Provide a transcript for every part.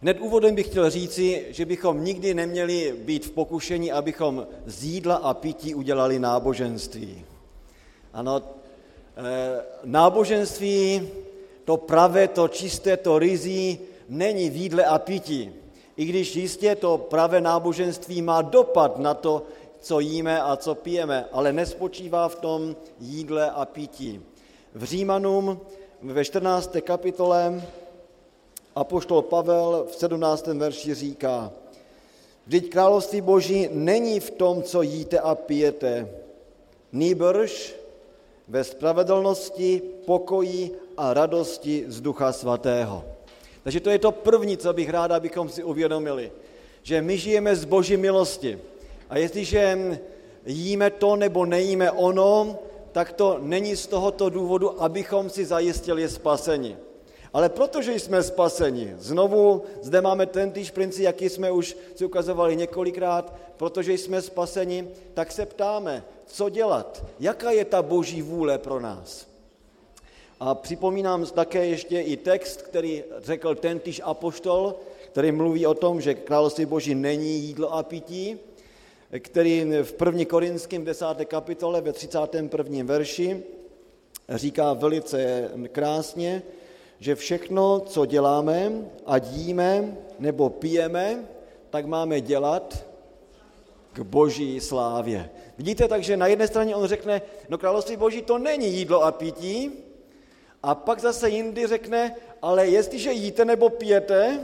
Hned úvodem bych chtěl říci, že bychom nikdy neměli být v pokušení, abychom z jídla a pití udělali náboženství. Ano, náboženství, to pravé, to čisté, to ryzí, není v jídle a pití. I když jistě to pravé náboženství má dopad na to, co jíme a co pijeme, ale nespočívá v tom jídle a pití. V Římanům ve 14. kapitole apoštol Pavel v 17. verši říká: Vždyť království Boží není v tom, co jíte a pijete, nýbrž ve spravedlnosti, pokoji a radosti z Ducha Svatého. Takže to je to první, co bych rád, abychom si uvědomili, že my žijeme z Boží milosti. A jestliže jíme to nebo nejíme ono, tak to není z tohoto důvodu, abychom si zajistili spasení. Ale protože jsme spaseni, znovu zde máme tentýž princip, jaký jsme už si ukazovali několikrát, protože jsme spaseni, tak se ptáme, co dělat, jaká je ta Boží vůle pro nás. A připomínám také ještě i text, který řekl tentýž apoštol, který mluví o tom, že království Boží není jídlo a pití, který v 1. Korinským 10. kapitole ve 31. verši říká velice krásně, že všechno, co děláme, ať jíme nebo pijeme, tak máme dělat k Boží slávě. Vidíte, takže na jedné straně on řekne, no království Boží to není jídlo a pití, a pak zase jindy řekne, ale jestliže jíte nebo pijete,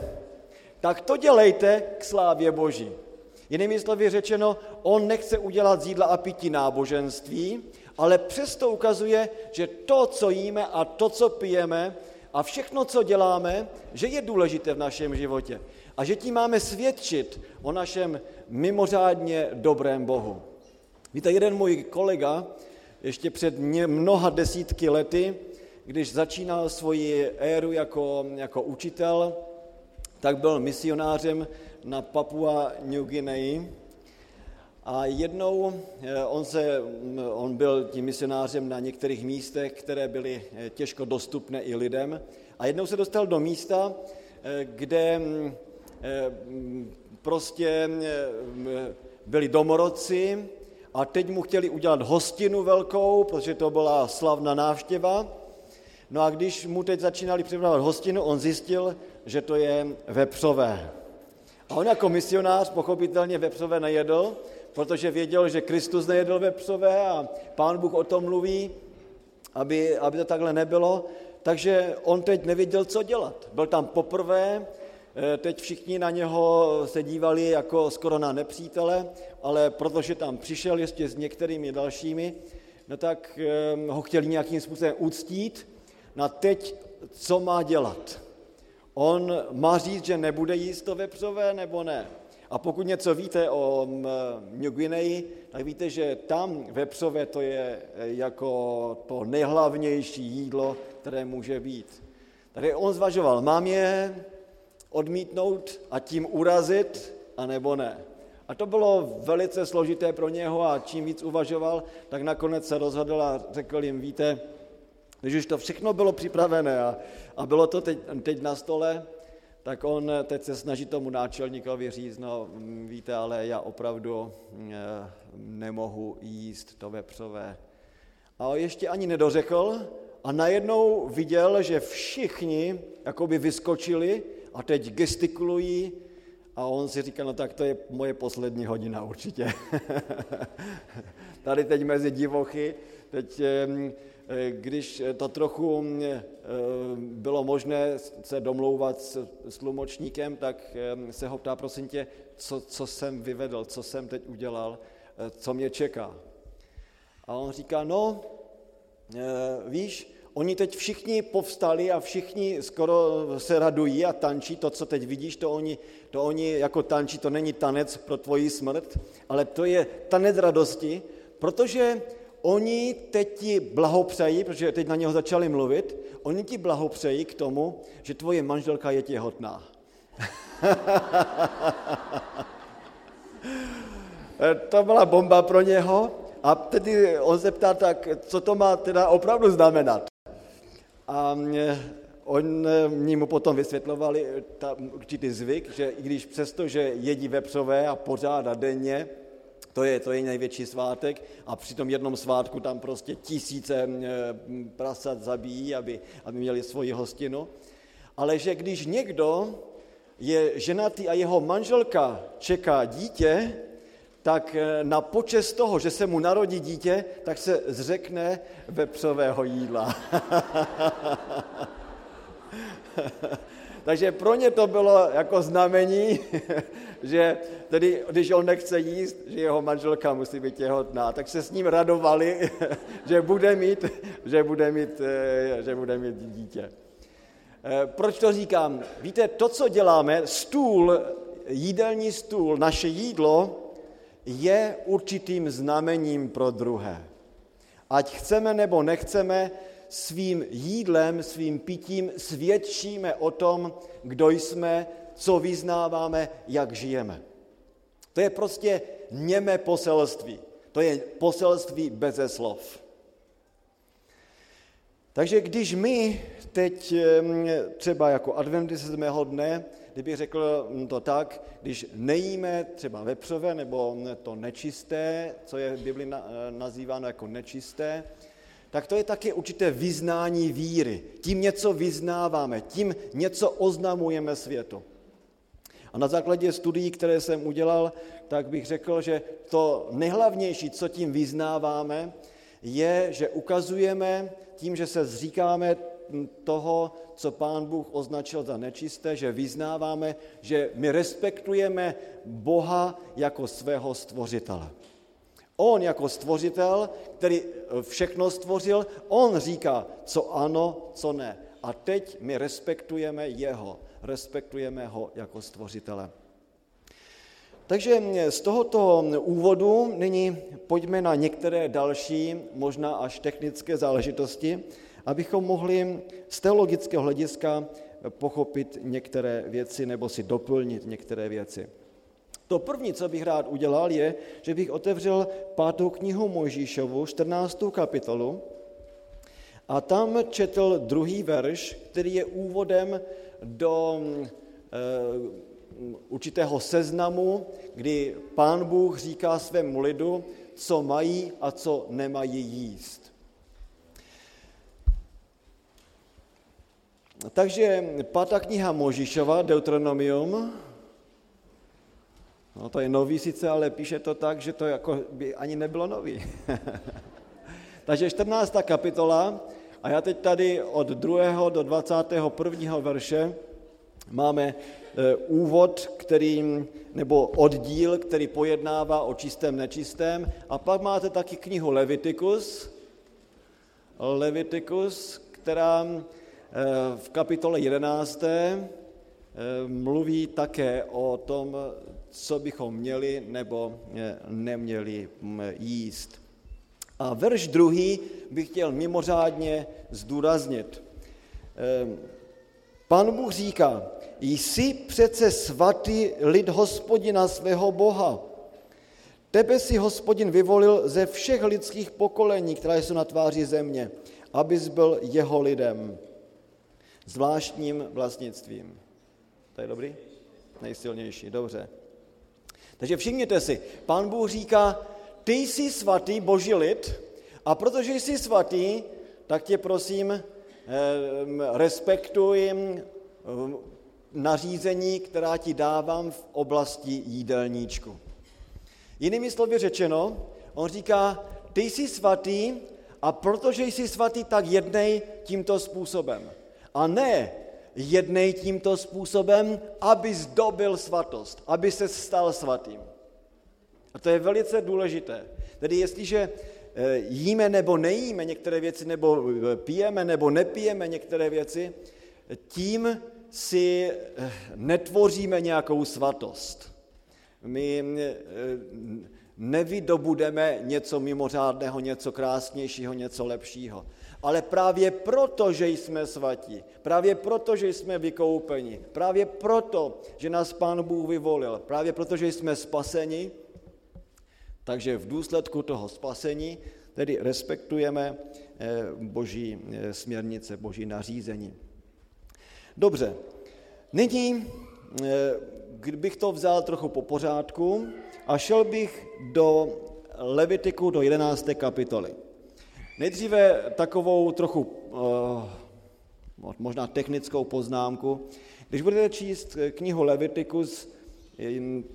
tak to dělejte k slávě Boží. Jinými slovy řečeno, on nechce udělat z jídla a pití náboženství, ale přesto ukazuje, že to, co jíme a to, co pijeme a všechno, co děláme, že je důležité v našem životě a že tím máme svědčit o našem mimořádně dobrém Bohu. Víte, jeden můj kolega ještě před mnoha desítky lety, když začínal svoji éru jako učitel, tak byl misionářem na Papua New Guinea a jednou on byl tím misionářem na některých místech, které byly těžko dostupné i lidem a jednou se dostal do místa, kde prostě byli domorodci a teď mu chtěli udělat hostinu velkou, protože to byla slavná návštěva. No a když mu teď začínali připravovat hostinu, on zjistil, že to je vepřové. A on jako misionář pochopitelně vepřové nejedl, protože věděl, že Kristus nejedl vepřové a Pán Bůh o tom mluví, aby to takhle nebylo. Takže on teď nevěděl, co dělat. Byl tam poprvé, teď všichni na něho se dívali jako skoro na nepřítele, ale protože tam přišel ještě s některými dalšími, no tak ho chtěli nějakým způsobem uctít. Na teď, co má dělat? On má říct, že nebude jíst to vepřové, nebo ne? A pokud něco víte o New Guinea, tak víte, že tam vepřové to je jako to nejhlavnější jídlo, které může být. Tady on zvažoval, mám je odmítnout a tím urazit, anebo ne? A to bylo velice složité pro něho a čím víc uvažoval, tak nakonec se rozhodl a řekl jim, víte, když už to všechno bylo připravené a bylo to teď na stole, tak on teď se snaží tomu náčelníkovi říct, no víte, ale já opravdu nemohu jíst to vepřové. A ještě ani nedořekl a najednou viděl, že všichni jakoby vyskočili a teď gestikulují a on si říkal, no tak to je moje poslední hodina určitě. Tady teď mezi divochy, teď... Když to trochu bylo možné se domlouvat s tlumočníkem, tak se ho ptá, prosím tě, co jsem vyvedl, co jsem teď udělal, co mě čeká. A on říká, no, víš, oni teď všichni povstali a všichni skoro se radují a tančí, to, co teď vidíš, to oni jako tančí, to není tanec pro tvoji smrt, ale to je tanec radosti, protože oni teď ti blahopřejí, protože teď na něho začali mluvit, oni ti blahopřejí k tomu, že tvoje manželka je těhotná. To byla bomba pro něho a tedy on se ptá, tak co to má teda opravdu znamenat. A Oni mu potom vysvětlovali určitý zvyk, že i když přesto, že jedí vepřové a pořád denně, to je největší svátek a při tom jednom svátku tam prostě tisíce prasat zabíjí, aby měli svoji hostinu. Ale že když někdo je ženatý a jeho manželka čeká dítě, tak na počest toho, že se mu narodí dítě, tak se zřekne vepřového jídla. Takže pro ně to bylo jako znamení, že tedy, když on nechce jíst, že jeho manželka musí být těhotná, tak se s ním radovali, že bude mít dítě. Proč to říkám? Víte, to, co děláme, jídelní stůl, naše jídlo, je určitým znamením pro druhé. Ať chceme nebo nechceme, svým jídlem, svým pitím svědčíme o tom, kdo jsme, co vyznáváme, jak žijeme. To je prostě němé poselství. To je poselství beze slov. Takže když my teď třeba jako adventismého dne, kdybych řekl to tak, když nejíme třeba vepřové nebo to nečisté, co je v Biblii nazýváno jako nečisté, tak to je také určité vyznání víry. Tím něco vyznáváme, tím něco oznamujeme světu. A na základě studií, které jsem udělal, tak bych řekl, že to nejhlavnější, co tím vyznáváme, je, že ukazujeme tím, že se zříkáme toho, co Pán Bůh označil za nečisté, že vyznáváme, že my respektujeme Boha jako svého stvořitele. On jako stvořitel, který všechno stvořil, on říká, co ano, co ne. A teď my respektujeme ho jako stvořitele. Takže z tohoto úvodu nyní pojďme na některé další, možná až technické záležitosti, abychom mohli z teologického hlediska pochopit některé věci nebo si doplnit některé věci. To první, co bych rád udělal, je, že bych otevřel 5. knihu Mojžíšovu, 14. kapitolu, a tam četl 2. verš, který je úvodem do určitého seznamu, kdy Pán Bůh říká svému lidu, co mají a co nemají jíst. Takže 5. kniha Mojžíšova, Deuteronomium. No to je nový sice, ale píše to tak, že to jako by ani nebylo nový. Takže 14. kapitola a já teď tady od 2. do 21. verše máme úvod, nebo oddíl, který pojednává o čistém, nečistém. A pak máte taky knihu Levitikus, která v kapitole 11. mluví také o tom, co bychom měli nebo neměli jíst. A verš 2. bych chtěl mimořádně zdůraznit. Pán Bůh říká, jsi přece svatý lid Hospodina svého Boha. Tebe si Hospodin vyvolil ze všech lidských pokolení, které jsou na tváři země, abys byl jeho lidem, zvláštním vlastnictvím. To je dobrý? Nejsilnější, dobře. Takže všimněte si, Pán Bůh říká, ty jsi svatý boží lid a protože jsi svatý, tak tě prosím respektuj nařízení, která ti dávám v oblasti jídelníčku. Jinými slovy řečeno, on říká, ty jsi svatý a protože jsi svatý, tak jednej tímto způsobem. A ne jednej tímto způsobem, aby zdobil svatost, aby se stal svatým. A to je velice důležité. Tedy jestliže jíme nebo nejíme některé věci, nebo pijeme nebo nepijeme některé věci, tím si netvoříme nějakou svatost. My nevydobudeme něco mimořádného, něco krásnějšího, něco lepšího. Ale právě proto, že jsme svatí, právě proto, že jsme vykoupeni, právě proto, že nás Pán Bůh vyvolil, právě proto, že jsme spaseni, takže v důsledku toho spasení tedy respektujeme boží směrnice, boží nařízení. Dobře, nyní kdybych to vzal trochu po pořádku a šel bych do Levitiku do 11. kapitoly. Nejdříve takovou trochu možná technickou poznámku. Když budete číst knihu Levitikus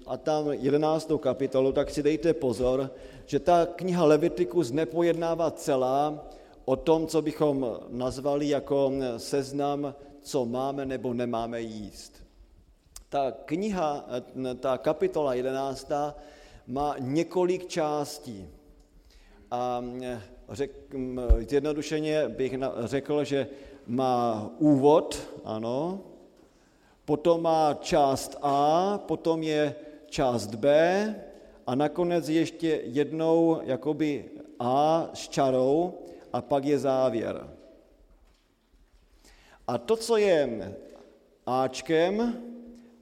a tam 11. kapitolu, tak si dejte pozor, že ta kniha Levitikus nepojednává celá o tom, co bychom nazvali jako seznam, co máme nebo nemáme jíst. Ta kapitola 11. má několik částí a zjednodušeně bych řekl, že má úvod, ano, potom má část A, potom je část B a nakonec ještě jednou jakoby A s čarou a pak je závěr. A to, co je Ačkem,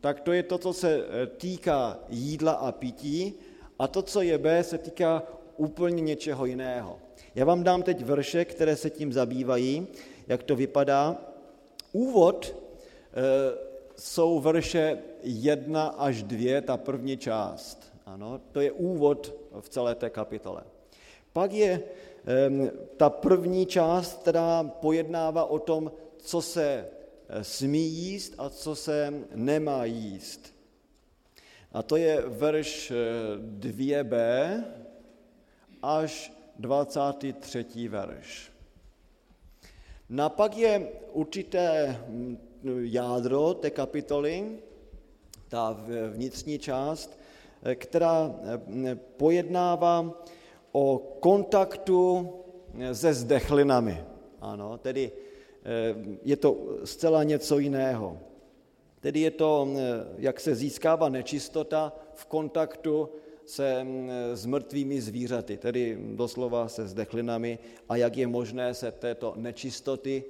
tak to je to, co se týká jídla a pití a to, co je B, se týká úplně něčeho jiného. Já vám dám teď verše, které se tím zabývají, jak to vypadá. Úvod jsou verše 1 až 2, ta první část. Ano, to je úvod v celé té kapitole. Pak je ta první část, která pojednává o tom, co se smí jíst a co se nemá jíst. A to je verš 2b až 23. verš. No a pak je určité jádro té kapitoly, ta vnitřní část, která pojednává o kontaktu se zdechlinami. Ano, tedy je to zcela něco jiného. Tedy je to, jak se získává nečistota v kontaktu s mrtvými zvířaty, tedy doslova se zdechlinami, a jak je možné se této nečistoty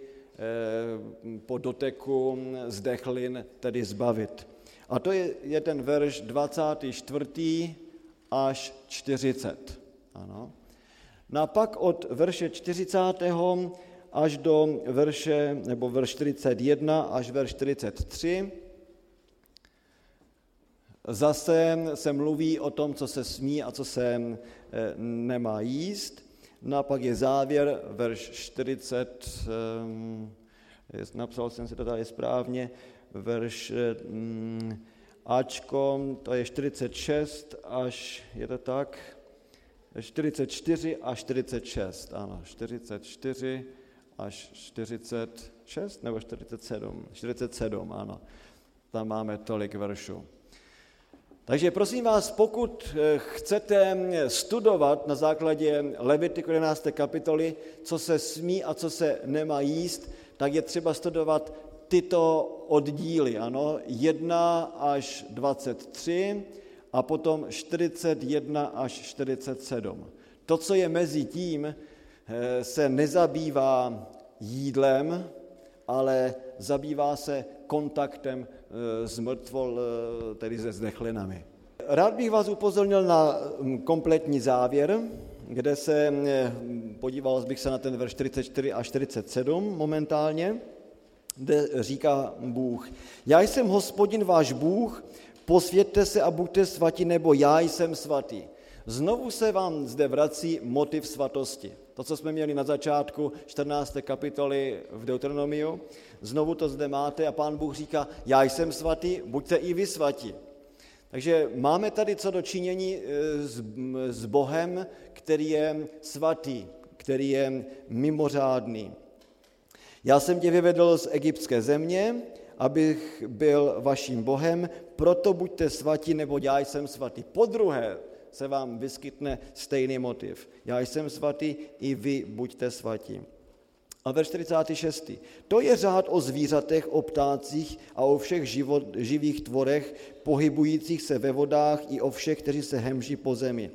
po doteku zdechlin tedy zbavit. A to je ten verš 24. až 40. Ano. No a pak od verše 40. až do verše, nebo verš 41 až verš 43. Zase se mluví o tom, co se smí a co se nemá jíst. No a pak je závěr, verš 40, napsal jsem si to tady správně, verš Ačkom, to je 46 až, je to tak, 44 až 46, ano, 44 až 46 nebo 47, 47, ano, tam máme tolik veršů. Takže prosím vás, pokud chcete studovat na základě Levitiku 11. kapitoly, co se smí a co se nemá jíst, tak je třeba studovat tyto oddíly, ano, 1 až 23 a potom 41 až 47. To, co je mezi tím, se nezabývá jídlem, ale zabývá se kontaktem s mrtvol, tedy se zdechlinami. Rád bych vás upozornil na kompletní závěr, kde se podíval bych se na ten verš 44 a 47 momentálně, kde říká Bůh: Já jsem Hospodin váš Bůh, posvěďte se a buďte svatí, nebo já jsem svatý. Znovu se vám zde vrací motiv svatosti. To, co jsme měli na začátku 14. kapitoly v Deuteronomiu, znovu to zde máte a Pán Bůh říká, já jsem svatý, buďte i vy svatí. Takže máme tady co do činění s Bohem, který je svatý, který je mimořádný. Já jsem tě vyvedl z egyptské země, abych byl vaším Bohem, proto buďte svatí, nebo já jsem svatý. Podruhé se vám vyskytne stejný motiv. Já jsem svatý, i vy buďte svatí. A verš 46. To je řád o zvířatech, o ptácích a o všech živých tvorech, pohybujících se ve vodách i o všech, kteří se hemží po zemi.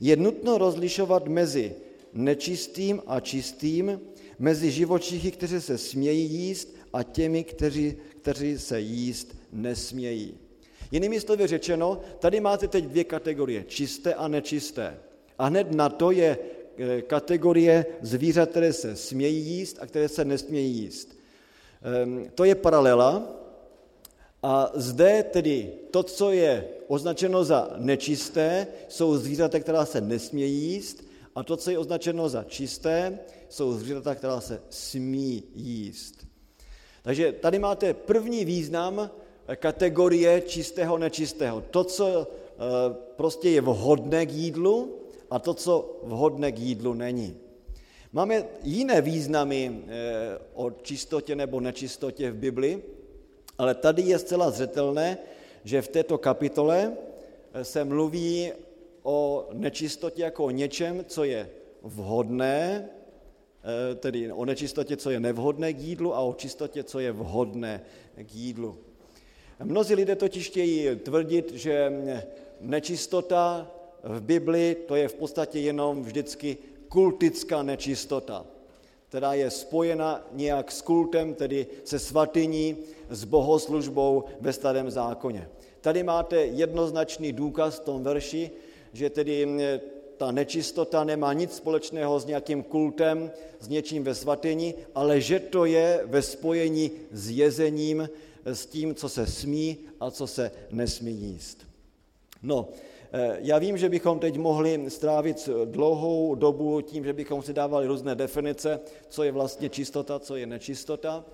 Je nutno rozlišovat mezi nečistým a čistým, mezi živočichy, kteří se smějí jíst a těmi, kteří se jíst nesmějí. Jinými slovy řečeno, tady máte teď dvě kategorie, čisté a nečisté. A hned na to je kategorie zvířat, které se smějí jíst a které se nesmějí jíst. To je paralela a zde tedy to, co je označeno za nečisté, jsou zvířata, která se nesmějí jíst a to, co je označeno za čisté, jsou zvířata, která se smí jíst. Takže tady máte první význam kategorie čistého, nečistého. To, co prostě je vhodné k jídlu a to, co vhodné k jídlu není. Máme jiné významy o čistotě nebo nečistotě v Bibli, ale tady je zcela zřetelné, že v této kapitole se mluví o nečistotě jako o něčem, co je vhodné, tedy o nečistotě, co je nevhodné k jídlu a o čistotě, co je vhodné k jídlu. Mnozí lidé totiž chtějí tvrdit, že nečistota v Bibli to je v podstatě jenom vždycky kultická nečistota, která je spojena nějak s kultem, tedy se svatyní, s bohoslužbou ve Starém zákoně. Tady máte jednoznačný důkaz v tom verši, že tedy ta nečistota nemá nic společného s nějakým kultem, s něčím ve svatyni, ale že to je ve spojení s jezením, s tím, co se smí a co se nesmí jíst. No, já vím, že bychom teď mohli strávit dlouhou dobu tím, že bychom si dávali různé definice, co je vlastně čistota, co je nečistota.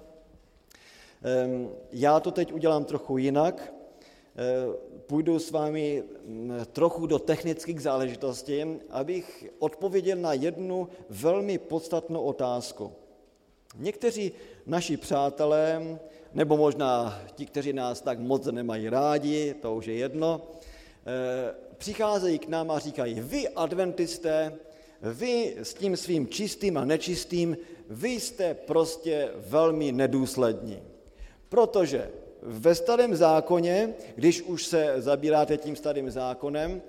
Já to teď udělám trochu jinak. Půjdu s vámi trochu do technických záležitostí, abych odpověděl na jednu velmi podstatnou otázku. Někteří naši přátelé, nebo možná ti, kteří nás tak moc nemají rádi, to už je jedno, přicházejí k nám a říkají, vy adventisté, vy s tím svým čistým a nečistým, vy jste prostě velmi nedůslední. Protože ve Starém zákoně, když už se zabíráte tím Starým zákonem,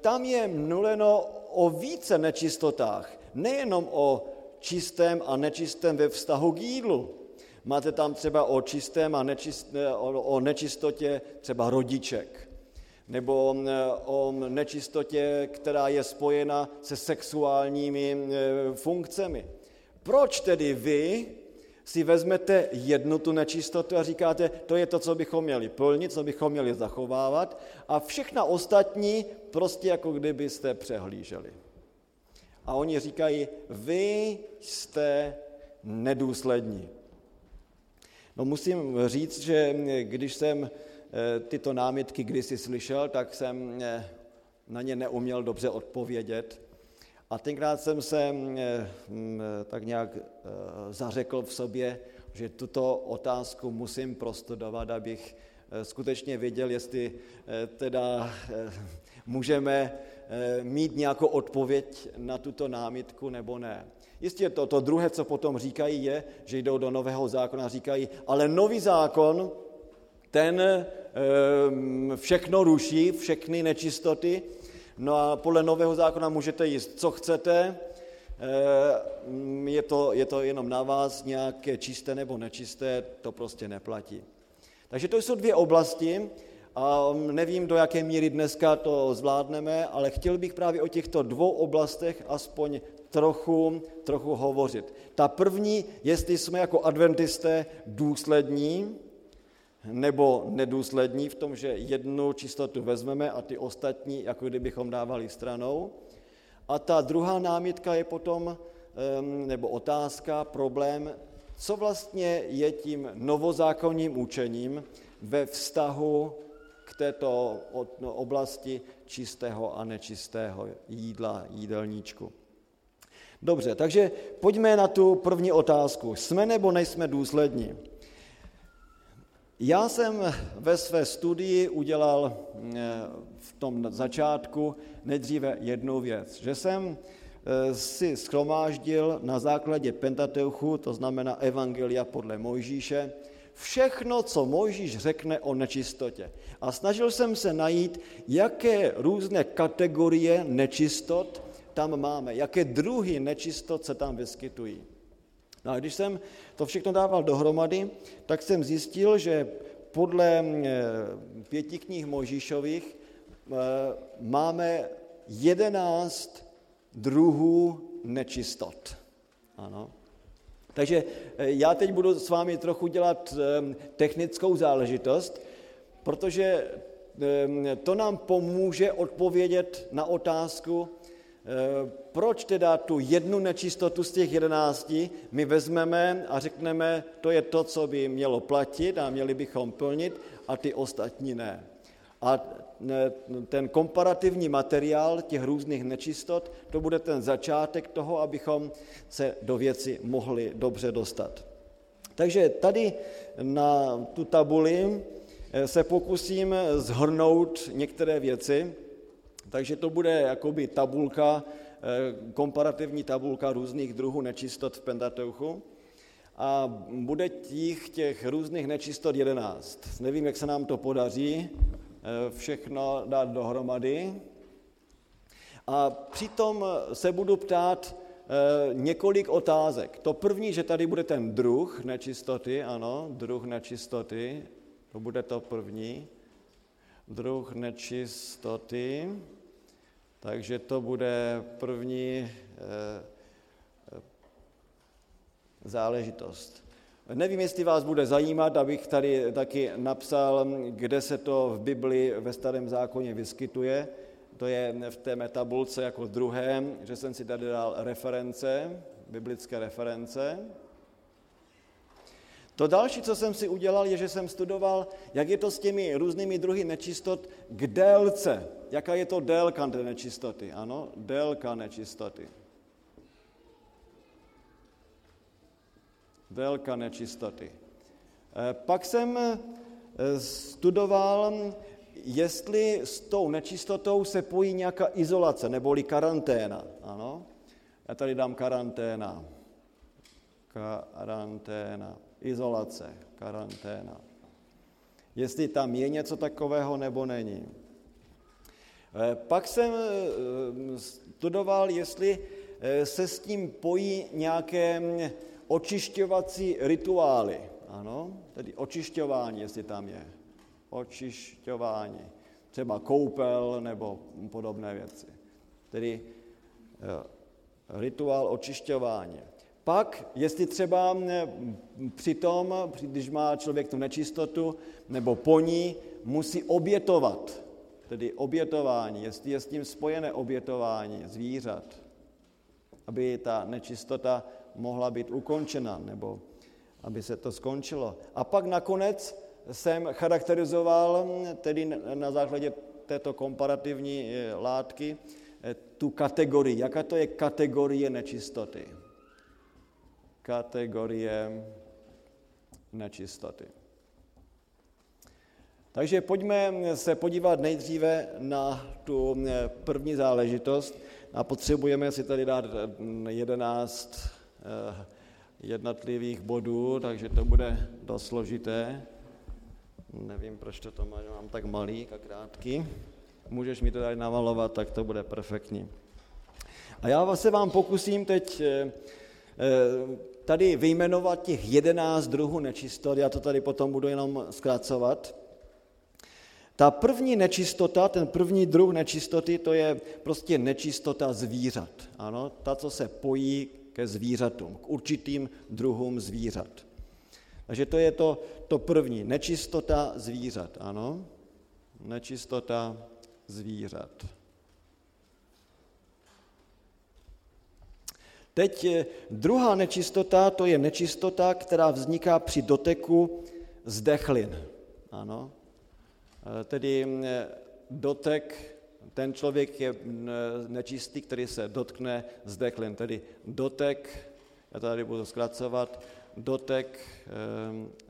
tam je mluveno o více nečistotách, nejenom o čistém a nečistém ve vztahu k jídlu. Máte tam třeba o čistém a o nečistotě třeba rodiček, nebo o nečistotě, která je spojena se sexuálními funkcemi. Proč tedy vy si vezmete jednu tu nečistotu a říkáte, to je to, co bychom měli plnit, co bychom měli zachovávat a všechna ostatní prostě jako kdybyste přehlíželi. A oni říkají, vy jste nedůslední. No musím říct, že když jsem tyto námitky kdysi slyšel, tak jsem na ně neuměl dobře odpovědět. A tenkrát jsem se tak nějak zařekl v sobě, že tuto otázku musím prostudovat, abych skutečně věděl, jestli teda můžeme mít nějakou odpověď na tuto námitku nebo ne. Jistě to druhé, co potom říkají, je, že jdou do Nového zákona a říkají, ale Nový zákon, ten všechno ruší, všechny nečistoty, no a podle Nového zákona můžete jíst, co chcete, je to jenom na vás, nějaké čisté nebo nečisté, to prostě neplatí. Takže to jsou dvě oblasti a nevím, do jaké míry dneska to zvládneme, ale chtěl bych právě o těchto dvou oblastech aspoň trochu hovořit. Ta první, jestli jsme jako adventisté důslední, nebo nedůslední v tom, že jednu čistotu vezmeme a ty ostatní, jako kdybychom dávali stranou. A ta druhá námitka je potom, nebo otázka, problém, co vlastně je tím novozákonním učením ve vztahu k této oblasti čistého a nečistého jídla, jídelníčku. Dobře, takže pojďme na tu první otázku. Jsme nebo nejsme důslední? Já jsem ve své studii udělal v tom začátku nejdříve jednu věc, že jsem si shromáždil na základě Pentateuchu, to znamená Evangelia podle Mojžíše, všechno, co Mojžíš řekne o nečistotě. A snažil jsem se najít, jaké různé kategorie nečistot tam máme, jaké druhy nečistot se tam vyskytují. No a když jsem to všechno dával dohromady, tak jsem zjistil, že podle 5 knih Mojžíšových máme 11 druhů nečistot. Ano. Takže já teď budu s vámi trochu dělat technickou záležitost, protože to nám pomůže odpovědět na otázku, proč teda tu jednu nečistotu z těch 11 my vezmeme a řekneme, to je to, co by mělo platit a měli bychom plnit a ty ostatní ne. A ten komparativní materiál těch různých nečistot, to bude ten začátek toho, abychom se do věci mohli dobře dostat. Takže tady na tu tabuli se pokusím shrnout některé věci, takže to bude jakoby tabulka, komparativní tabulka různých druhů nečistot v Pentateuchu a bude těch různých nečistot 11. Nevím, jak se nám to podaří všechno dát dohromady. A přitom se budu ptát několik otázek. To první, že tady bude ten druh nečistoty, ano, druh nečistoty, to bude to první. Druh nečistoty, takže to bude první záležitost. Nevím, jestli vás bude zajímat, abych tady taky napsal, kde se to v Bibli ve Starém zákoně vyskytuje. To je v té tabulce jako druhém, že jsem si tady dal reference, biblické reference. To další, co jsem si udělal, je, že jsem studoval, jak je to s těmi různými druhy nečistot k délce. Jaká je to délka nečistoty? Ano, délka nečistoty. Délka nečistoty. Pak jsem studoval, jestli s tou nečistotou se pojí nějaká izolace, neboli karanténa. Ano, já tady dám karanténa. Karanténa. Izolace, karanténa. Jestli tam je něco takového, nebo není. Pak jsem studoval, jestli se s tím pojí nějaké očišťovací rituály. Ano, tedy očišťování, jestli tam je. Očišťování. Třeba koupel nebo podobné věci. Tedy rituál očišťování. Pak, jestli třeba přitom, když má člověk tu nečistotu, nebo po ní, musí obětovat. Tedy obětování, jestli je s tím spojené obětování zvířat, aby ta nečistota mohla být ukončena, nebo aby se to skončilo. A pak nakonec jsem charakterizoval, tedy na základě této komparativní látky, tu kategorii. Jaká to je kategorie nečistoty? Kategorie nečistoty. Takže pojďme se podívat nejdříve na tu první záležitost a potřebujeme si tady dát 11 jednotlivých bodů, takže to bude dost složité. Nevím, proč to mám tak malý a krátký. Můžeš mi to tady namalovat, tak to bude perfektní. A já se vám pokusím teď tady vyjmenovat těch 11 druhů nečistot, já to tady potom budu jenom zkracovat. Ta první nečistota, ten první druh nečistoty, to je prostě nečistota zvířat. Ano, ta, co se pojí ke zvířatům, k určitým druhům zvířat. Takže to je to první, nečistota zvířat, ano, nečistota zvířat. Teď druhá nečistota, to je nečistota, která vzniká při doteku z dechlin. Ano. Tedy dotek, ten člověk je nečistý, který se dotkne z dechlin. Tedy dotek, já to tady budu zkracovat, dotek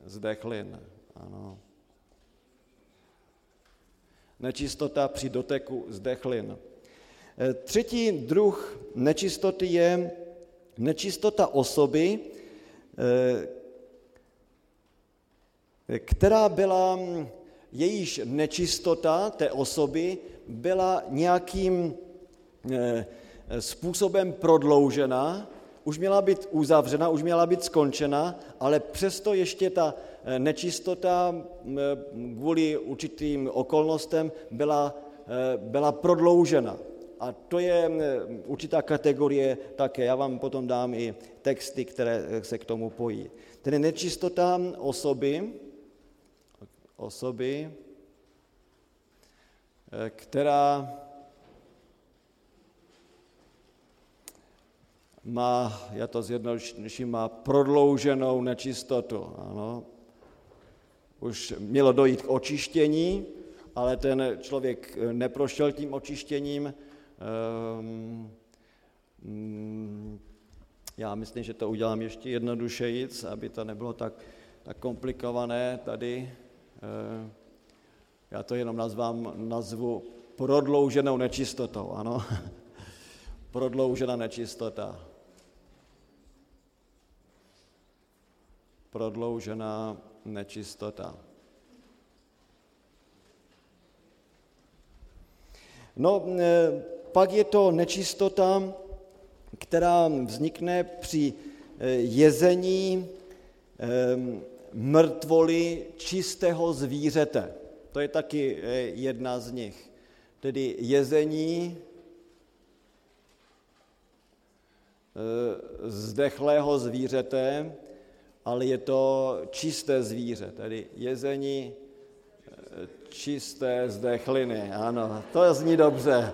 z dechlin. Ano. Nečistota při doteku z dechlin. Třetí druh nečistoty je nečistota osoby, která byla, jejíž nečistota té osoby byla nějakým způsobem prodloužena, už měla být uzavřena, už měla být skončena, ale přesto ještě ta nečistota kvůli určitým okolnostem byla prodloužena. A to je určitá kategorie také. Já vám potom dám i texty, které se k tomu pojí. Tedy nečistota osoby, která má, já to zjednoduším, má prodlouženou nečistotu. Ano. Už mělo dojít k očištění, ale ten člověk neprošel tím očištěním. Já myslím, že to udělám ještě jednodušejíc, aby to nebylo tak komplikované tady. Já to jenom nazvu prodlouženou nečistotou, ano. Prodloužená nečistota. Prodloužená nečistota. No, pak je to nečistota, která vznikne při jezení mrtvoly čistého zvířete. To je taky jedna z nich. Tedy jezení zdechlého zvířete, ale je to čisté zvíře, tedy jezení čisté zdechliny. Ano, to zní dobře,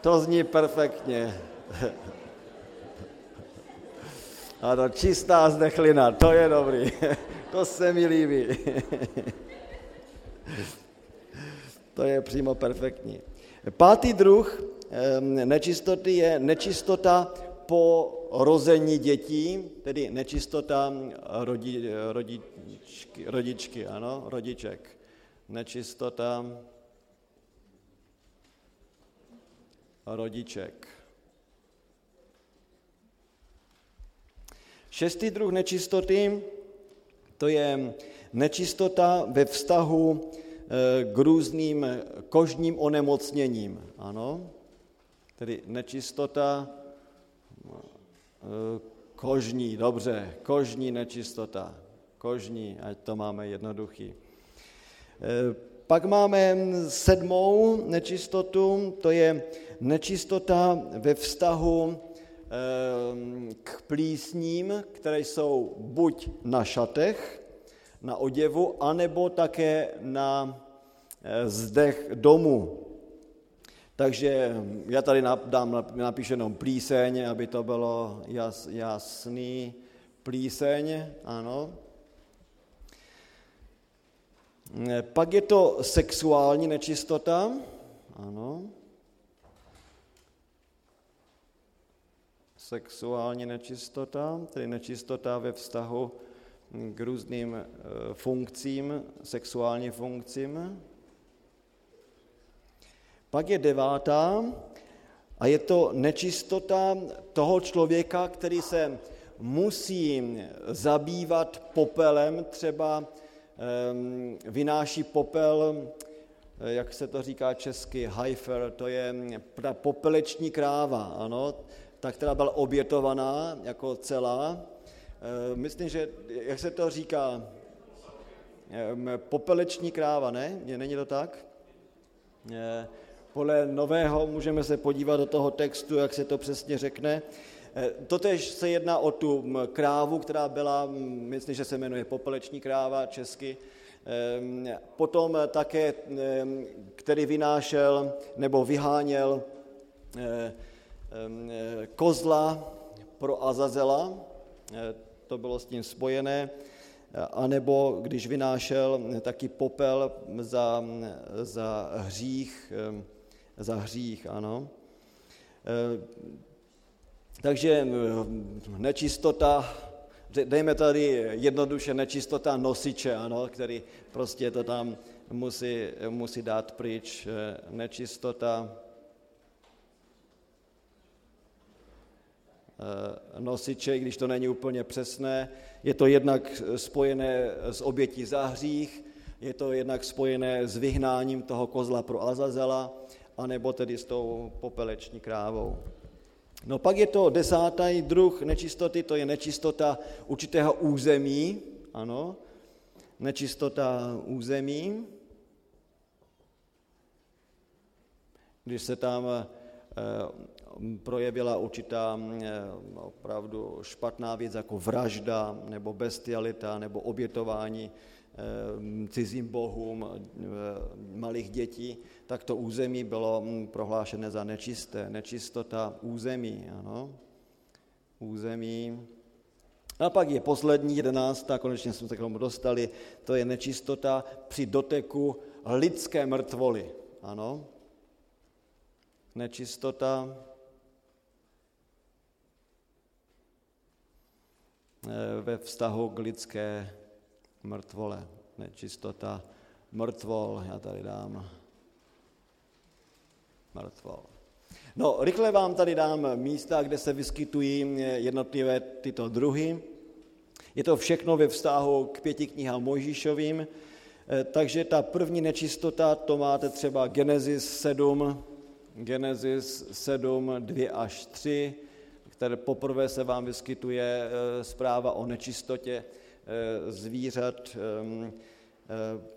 to zní perfektně. Ano, čistá zdechlina, to je dobrý, to se mi líbí. To je přímo perfektní. Pátý druh nečistoty je nečistota po rození dětí, tedy nečistota rodičky, ano, rodiček. Nečistota rodiček. Šestý druh nečistoty, to je nečistota ve vztahu k různým kožním onemocněním, ano. Tedy nečistota kožní, dobře, kožní nečistota, kožní, ať to máme jednoduchý. Pak máme sedmou nečistotu, to je nečistota ve vztahu k plísním, které jsou buď na šatech, na oděvu, anebo také na zdech domu. Takže já tady napíšu jenom plíseň, aby to bylo jasný. Plíseň, ano. Pak je to sexuální nečistota, ano. Sexuální nečistota, tedy nečistota ve vztahu k různým funkcím, sexuálním funkcím. Pak je devátá a je to nečistota toho člověka, který se musí zabývat popelem, třeba vynáší popel, jak se to říká česky, hajfer, to je popeleční kráva, ano, ta, která byla obětovaná jako celá. Myslím, že, jak se to říká, popeleční kráva, ne? Není to tak? Podle nového můžeme se podívat do toho textu, jak se to přesně řekne. Totež se jedná o tu krávu, která byla, myslím, že se jmenuje popeleční kráva česky. Potom také, který vynášel nebo vyháněl kozla pro Azazela, to bylo s tím spojené, anebo když vynášel taky popel za hřích, ano. Takže nečistota, dejme tady jednoduše nečistota nosiče, ano, který prostě to tam musí dát pryč, nečistota nosiče, když to není úplně přesné. Je to jednak spojené s obětí za hřích, je to jednak spojené s vyhnáním toho kozla pro Azazela, anebo tedy s tou popeleční krávou. No pak je to desátý druh nečistoty, to je nečistota určitého území, ano, nečistota území, když se tam projevila určitá opravdu špatná věc jako vražda nebo bestialita nebo obětování cizím bohům malých dětí, tak to území bylo prohlášené za nečisté, nečistota území. Ano. Území. A pak je poslední, 11. konečně jsme se k tomu dostali, to je nečistota při doteku lidské mrtvoly. Ano. Nečistota ve vztahu k lidské mrtvole. Nečistota mrtvol, já tady dám mrtvol. No, rychle vám tady dám místa, kde se vyskytují jednotlivé tyto druhy. Je to všechno ve vztahu k 5 knihám Mojžíšovým, takže ta první nečistota, to máte třeba Genesis 7, 2 až 3, které poprvé se vám vyskytuje zpráva o nečistotě zvířat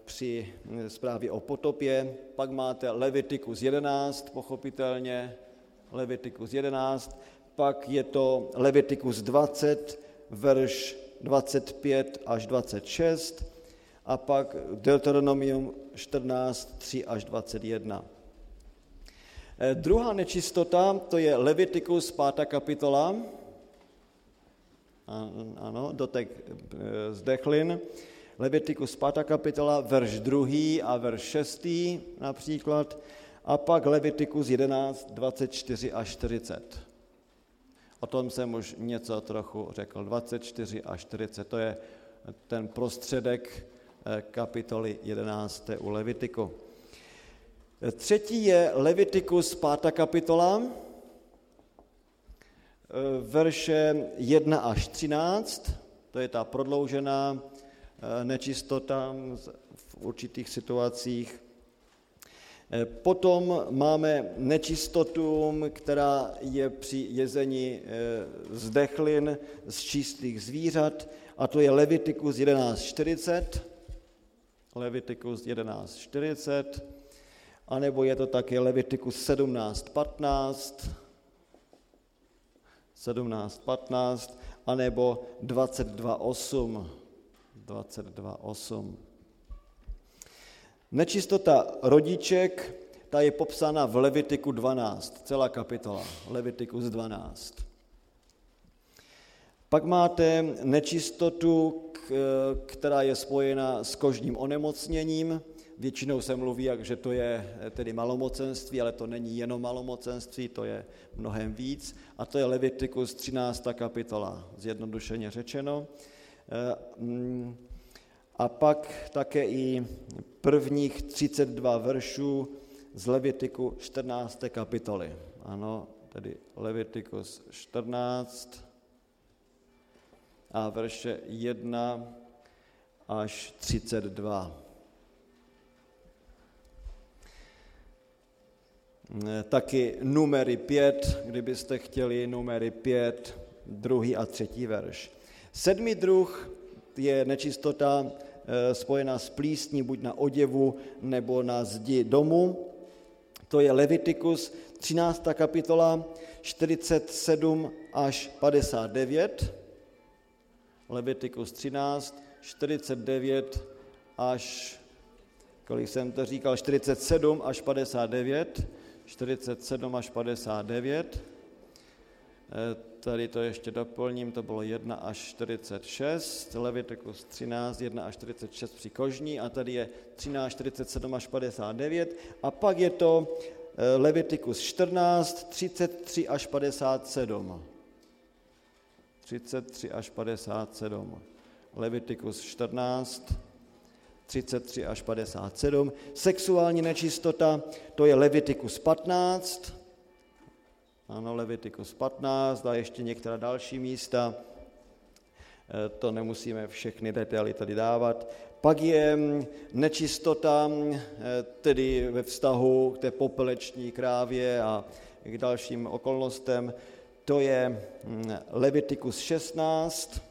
při zprávě o potopě. Pak máte Levitikus 11, pochopitelně, Levitikus 11, pak je to Levitikus 20, verš 25 až 26 a pak Deuteronomium 14, 3 až 21. Druhá nečistota, to je Levitikus 5. kapitola, ano, dotek z dechlin, Levitikus 5. kapitola, verš 2. a verš 6. například, a pak Levitikus 11, 24 až 40. O tom jsem už něco trochu řekl, 24 až 40, to je ten prostředek kapitoly 11. u Levitiku. Třetí je Levitikus 5. kapitola, verše 1 až 13, to je ta prodloužená nečistota v určitých situacích. Potom máme nečistotu, která je při jezení z dechlin z čistých zvířat, a to je Levitikus 11.40, Levitikus 11.40, anebo je to také Levitikus 17.15, 17.15, anebo 22.8. 22.8. Nečistota rodiček, ta je popsána v Levitiku 12, celá kapitola, Levitikus 12. Pak máte nečistotu, která je spojena s kožním onemocněním. Většinou se mluví, že to je tedy malomocenství, ale to není jenom malomocenství, to je mnohem víc. A to je Levitikus 13. kapitola, zjednodušeně řečeno. A pak také i prvních 32 veršů z Levitiku 14. kapitoly. Ano, tedy Levitikus 14 a verše 1 až 32. Taky Numery 5, kdybyste chtěli, Numery 5, 2. a 3. verš. 7. druh je nečistota spojená s plísní, buď na oděvu nebo na zdi domu. To je Levitikus 13. kapitola 47 až 59. Levitikus 13, 49 až, kolik jsem to říkal, 47 až 59. 47 až 59. Tady to ještě doplním, to bylo 1 až 46, Levitikus 13, 1 až 46 při kožní a tady je 13, 47 až 59 a pak je to Levitikus 14, 33 až 57. 33 až 57. Levitikus 14, 33 až 57. Sexuální nečistota, to je Levitikus 15, ano, Levitikus 15 a ještě některá další místa, to nemusíme všechny detaily tady dávat. Pak je nečistota, tedy ve vztahu k té popeleční krávě a k dalším okolnostem, to je Levitikus 16,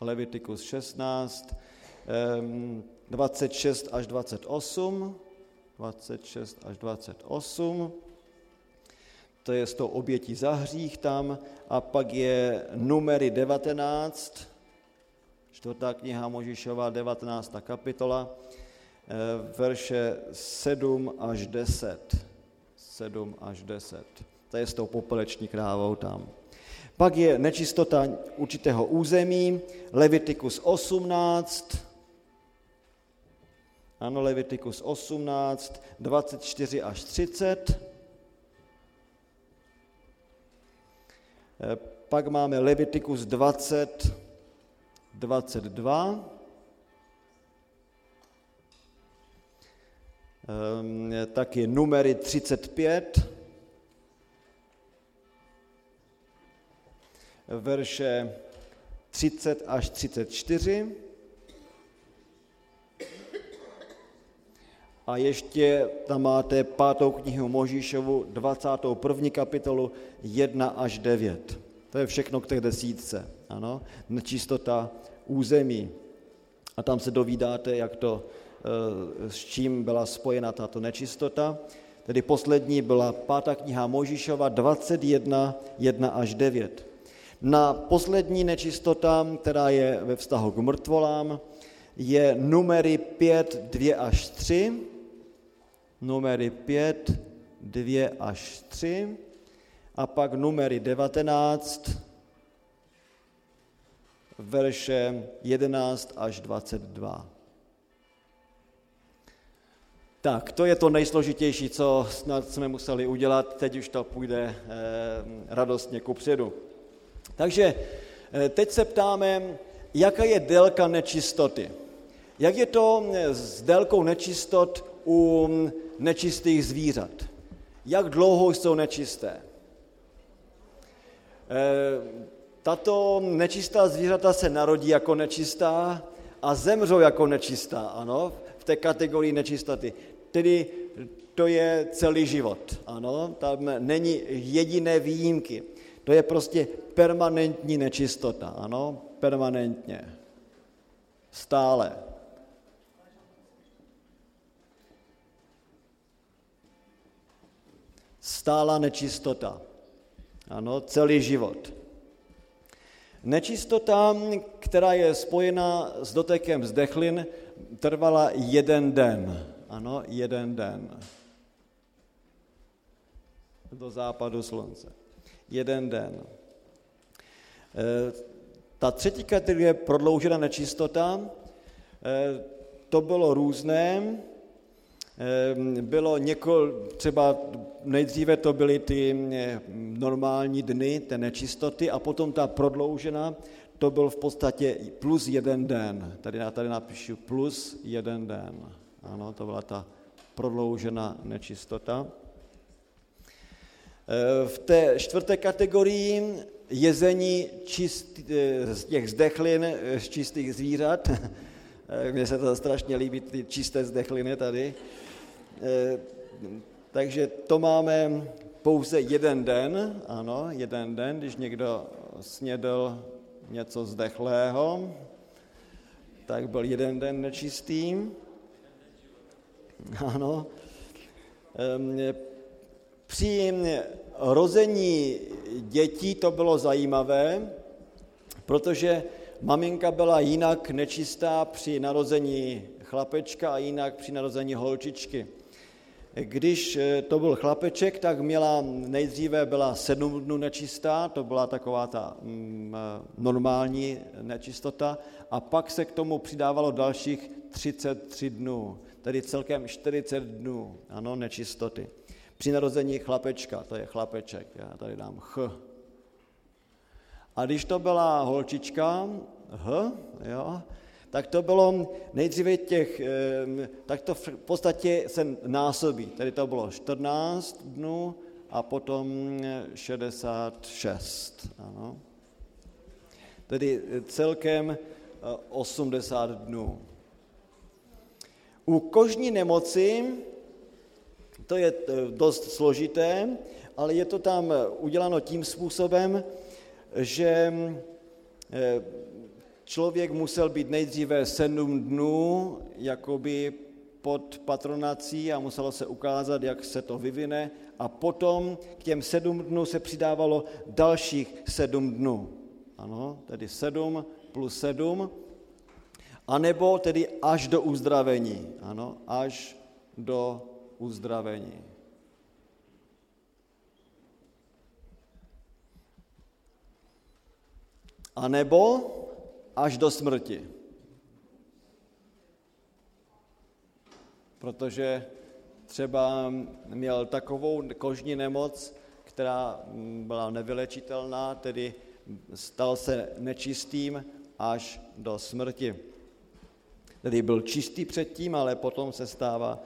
Levitikus 16, 26 až 28, 26 až 28, to je 100 obětí za hřích tam, a pak je Numery 19, 4. kniha Mojžíšova, 19. kapitola, verše 7 až 10. 7 až 10. To je s tou popeleční krávou tam. Pak je nečistota určitého území, Levitikus 18, ano, Levitikus 18, 24 až 30. Pak máme Levitikus 20, 22. Taky Numery 35, verše 30 až 34. A ještě tam máte 5. knihu Mojžíšovu, 21. kapitolu, 1 až 9. To je všechno k té desítce. Ano? Nečistota území. A tam se dovídáte, jak to, s čím byla spojena tato nečistota. Tedy poslední byla 5. kniha Mojžíšova, 21, 1 až 9. Na poslední nečistota, která je ve vztahu k mrtvolám, je Numery 5, 2 až 3. Numery 5, 2 až 3. A pak Numery 19, verše 11 až 22. Tak, to je to nejsložitější, co snad jsme museli udělat. Teď už to půjde radostně kupředu. Takže teď se ptáme, jaká je délka nečistoty. Jak je to s délkou nečistot u nečistých zvířat? Jak dlouho jsou nečisté? Tato nečistá zvířata se narodí jako nečistá a zemřou jako nečistá, ano, v té kategorii nečistoty. Tedy to je celý život, ano, tam není jediné výjimky. To je prostě permanentní nečistota, ano, permanentně, stále. Stálá nečistota, ano, celý život. Nečistota, která je spojena s dotekem zdechlin, trvala 1 den, ano, 1 den. Do západu slunce. 1 den. Ta třetí kategorie, prodloužená nečistota, to bylo různé. Bylo třeba nejdříve to byly ty normální dny, ty nečistoty, a potom ta prodloužená, to byl v podstatě plus 1 den. Tady napíšu plus 1 den. Ano, to byla ta prodloužená nečistota. V té 4. kategorii jezení z těch zdechlin, z čistých zvířat, mně se to strašně líbí, ty čisté zdechliny tady, takže to máme pouze 1 den, ano, 1 den, když někdo snědl něco zdechlého, tak byl 1 den nečistý, ano. Při rození dětí to bylo zajímavé, protože maminka byla jinak nečistá při narození chlapečka a jinak při narození holčičky. Když to byl chlapeček, tak nejdříve byla 7 dnů nečistá, to byla taková ta normální nečistota, a pak se k tomu přidávalo dalších 33 dnů, tedy celkem 40 dnů, ano, nečistoty. Při narození chlapečka, to je chlapeček, já tady dám ch. A když to byla holčička, h, jo, tak to bylo nejdříve tak to v podstatě se násobí, tedy to bylo 14 dnů a potom 66, ano. Tedy celkem 80 dnů. U kožní nemoci to je dost složité, ale je to tam uděláno tím způsobem, že člověk musel být nejdříve 7 dnů jakoby pod patronací a muselo se ukázat, jak se to vyvine. A potom k těm 7 dnů se přidávalo dalších 7 dnů. Ano, tedy 7 + 7. A nebo tedy až do uzdravení. Ano, až do uzdravení. A nebo až do smrti. Protože třeba měl takovou kožní nemoc, která byla nevylečitelná, tedy stal se nečistým až do smrti. Tedy byl čistý předtím, ale potom se stává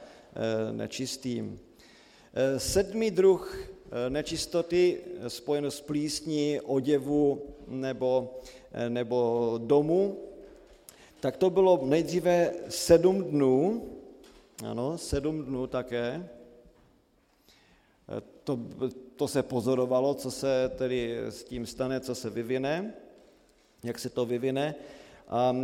nečistým. 7. druh nečistoty spojen s plísní, oděvu nebo domu, tak to bylo nejdříve 7 dnů, ano, 7 dnů také. To se pozorovalo, co se tedy s tím stane, co se vyvine, jak se to vyvine. A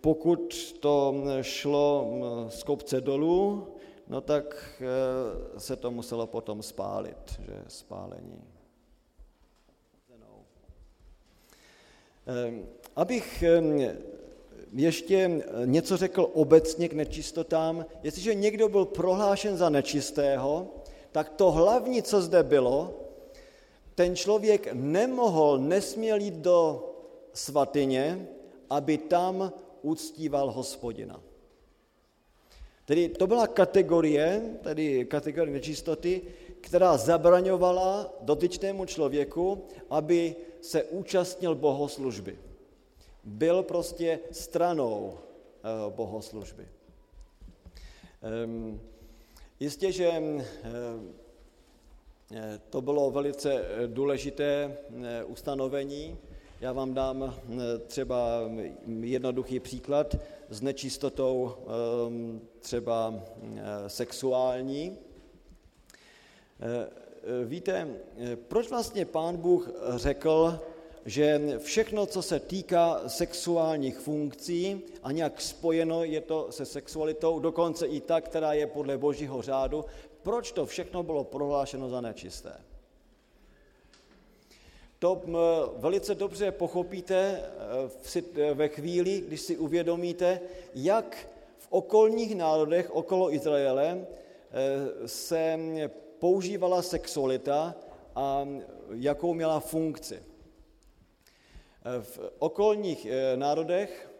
pokud to šlo z kopce dolů, no tak se to muselo potom spálit, že spálení. Abych ještě něco řekl obecně k nečistotám. Jestliže někdo byl prohlášen za nečistého, tak to hlavní, co zde bylo, ten člověk nesměl jít do svatyně, aby tam uctíval Hospodina. Tedy to byla kategorie nečistoty, která zabraňovala dotyčnému člověku, aby se účastnil bohoslužby. Byl prostě stranou bohoslužby. Jistě, že to bylo velice důležité ustanovení. Já vám dám třeba jednoduchý příklad s nečistotou třeba sexuální. Víte, proč vlastně Pán Bůh řekl, že všechno, co se týká sexuálních funkcí a nějak spojeno je to se sexualitou, dokonce i ta, která je podle Božího řádu, proč to všechno bylo prohlášeno za nečisté? To velice dobře pochopíte ve chvíli, když si uvědomíte, jak v okolních národech okolo Izraele se používala sexualita a jakou měla funkci. V okolních národech,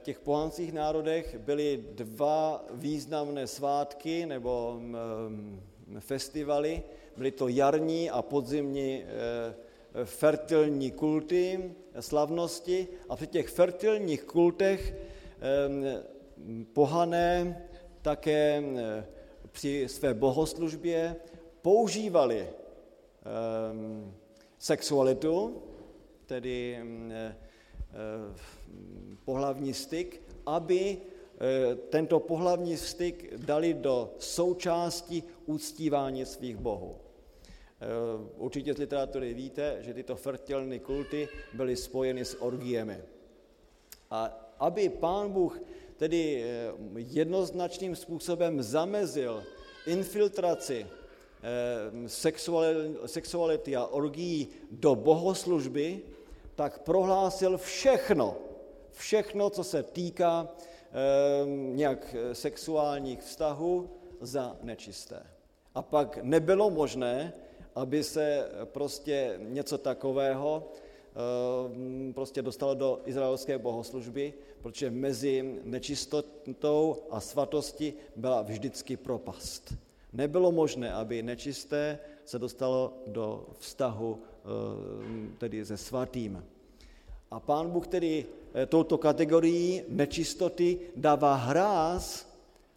těch pohanských národech, byly 2 významné svátky nebo festivaly. Byly to jarní a podzimní fertilní kulty, slavnosti, a při těch fertilních kultech pohané také při své bohoslužbě používali sexualitu, tedy pohlavní styk, aby tento pohlavní styk dali do součásti uctívání svých bohů. Určitě z literatury víte, že tyto fertilní kulty byly spojeny s orgiemi. A aby Pán Bůh tedy jednoznačným způsobem zamezil infiltraci sexuality a orgií do bohoslužby, tak prohlásil všechno, co se týká nějak sexuálních vztahů, za nečisté. A pak nebylo možné, aby se prostě něco takového prostě dostalo do izraelské bohoslužby, protože mezi nečistotou a svatosti byla vždycky propast. Nebylo možné, aby nečisté se dostalo do vztahu tedy se svatým. A Pán Bůh tedy touto kategorií nečistoty dává hráz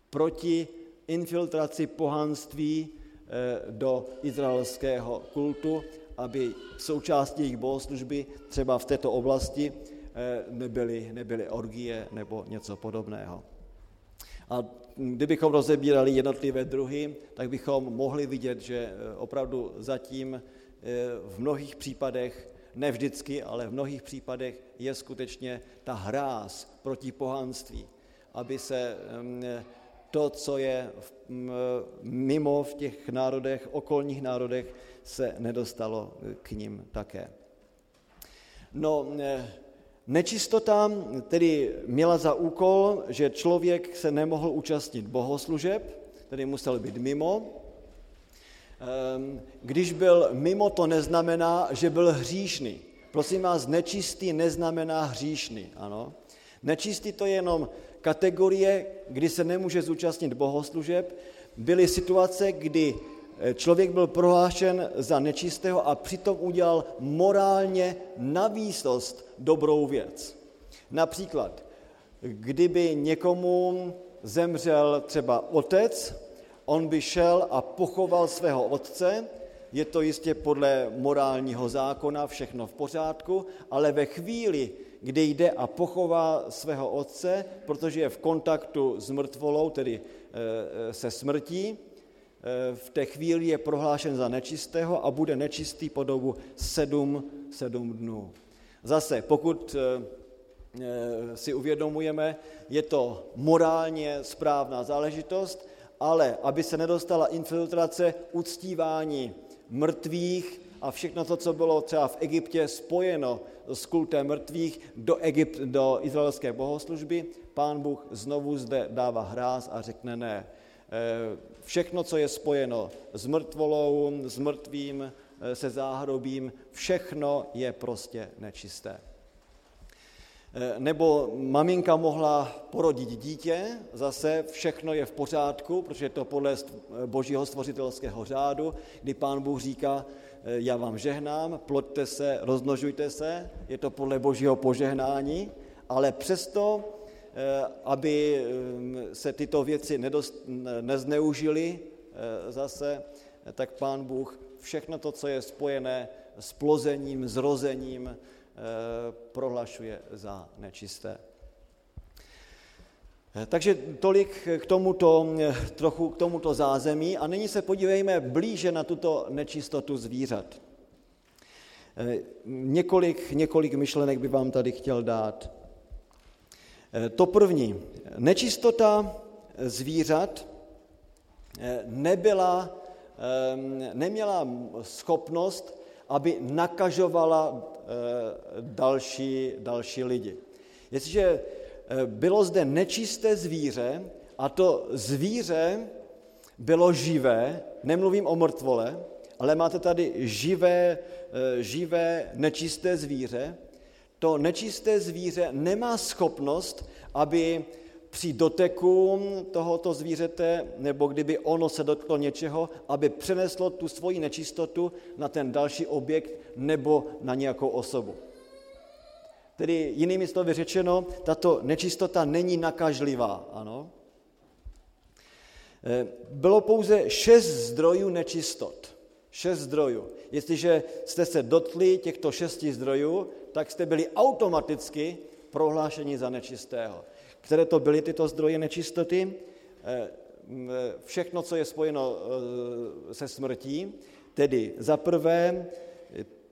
proti infiltraci pohanství do izraelského kultu, aby součástí jejich bohoslužby třeba v této oblasti nebyly orgie nebo něco podobného. A kdybychom rozebírali jednotlivé druhy, tak bychom mohli vidět, že opravdu zatím v mnohých případech, ne vždycky, ale v mnohých případech je skutečně ta hráz proti pohanství, aby se to, co je mimo v těch národech, okolních národech, se nedostalo k nim také. No, nečistota tedy měla za úkol, že člověk se nemohl účastnit bohoslužeb, tedy musel být mimo. Když byl mimo, to neznamená, že byl hříšný. Prosím vás, nečistý neznamená hříšný, ano. Nečistý to je jenom kategorie, kdy se nemůže zúčastnit bohoslužeb. Byly situace, kdy člověk byl prohlášen za nečistého a přitom udělal morálně navýsost dobrou věc. Například, kdyby někomu zemřel třeba otec, on by šel a pochoval svého otce, je to jistě podle morálního zákona všechno v pořádku, ale ve chvíli, kdy jde a pochová svého otce, protože je v kontaktu s mrtvolou, tedy se smrtí, v té chvíli je prohlášen za nečistého a bude nečistý po dobu 7 dnů. Zase, pokud si uvědomujeme, je to morálně správná záležitost, ale aby se nedostala infiltrace uctívání mrtvých a všechno to, co bylo třeba v Egyptě spojeno s kultem mrtvých do izraelské bohoslužby, Pán Bůh znovu zde dává hráz a řekne ne. Všechno, co je spojeno s mrtvolou, s mrtvým, se záhrobím, všechno je prostě nečisté. Nebo maminka mohla porodit dítě, zase všechno je v pořádku, protože je to podle božího stvořitelského řádu, kdy Pán Bůh říká, já vám žehnám, ploďte se, rozmnožujte se, je to podle božího požehnání, ale přesto, aby se tyto věci nezneužily zase, tak Pán Bůh všechno to, co je spojené s plozením, zrozením, prohlašuje za nečisté. Takže tolik k tomuto zázemí a nyní se podívejme blíže na tuto nečistotu zvířat. Několik myšlenek by vám tady chtěl dát. To první, nečistota zvířat neměla schopnost, aby nakažovala další lidi. Jestliže bylo zde nečisté zvíře a to zvíře bylo živé, nemluvím o mrtvole, ale máte tady živé nečisté zvíře, to nečisté zvíře nemá schopnost, aby při doteku tohoto zvířete, nebo kdyby ono se dotklo něčeho, aby přeneslo tu svoji nečistotu na ten další objekt nebo na nějakou osobu. Tedy jinými slovy řečeno, tato nečistota není nakažlivá. Ano. Bylo pouze 6 zdrojů nečistot. 6 zdrojů. Jestliže jste se dotkli těchto 6 zdrojů, tak jste byli automaticky prohlášeni za nečistého. Které to byly tyto zdroje nečistoty? Všechno, co je spojeno se smrtí, tedy za prvé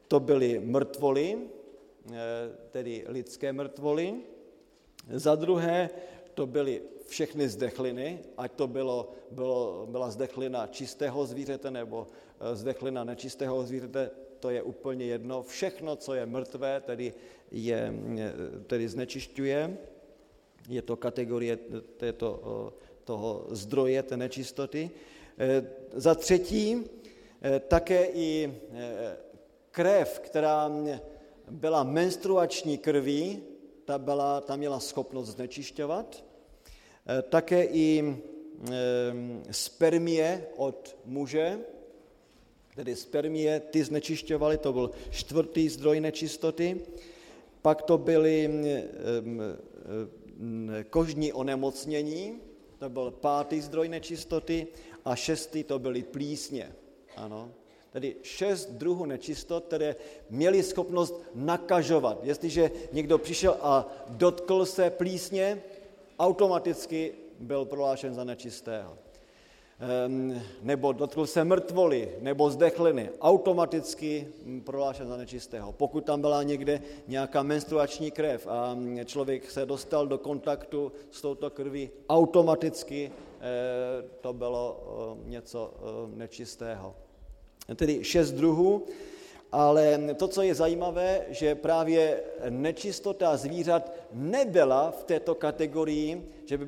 to byly mrtvoly, tedy lidské mrtvoly, za druhé to byly všechny zdechliny, ať to byla zdechlina čistého zvířete nebo zdechlina nečistého zvířete, to je úplně jedno, všechno, co je mrtvé, tedy znečišťuje. Je to kategorie toho zdroje, té nečistoty. Za třetí, také i krev, která byla menstruační krví, ta měla schopnost znečišťovat. Také i spermie od muže, tedy spermie, ty znečišťovaly, to byl čtvrtý zdroj nečistoty. Pak to byly kožní onemocnění, to byl 5. zdroj nečistoty a 6. to byly plísně. Ano. Tedy 6 druhů nečistot, které měly schopnost nakažovat. Jestliže někdo přišel a dotkl se plísně, automaticky byl prohlášen za nečistého. Nebo dotkl se mrtvoly, nebo zdechliny, automaticky prohlášen za nečistého. Pokud tam byla někde nějaká menstruační krev a člověk se dostal do kontaktu s touto krví, automaticky to bylo něco nečistého. Tedy 6 druhů, ale to, co je zajímavé, že právě nečistota zvířat nebyla v této kategorii, že by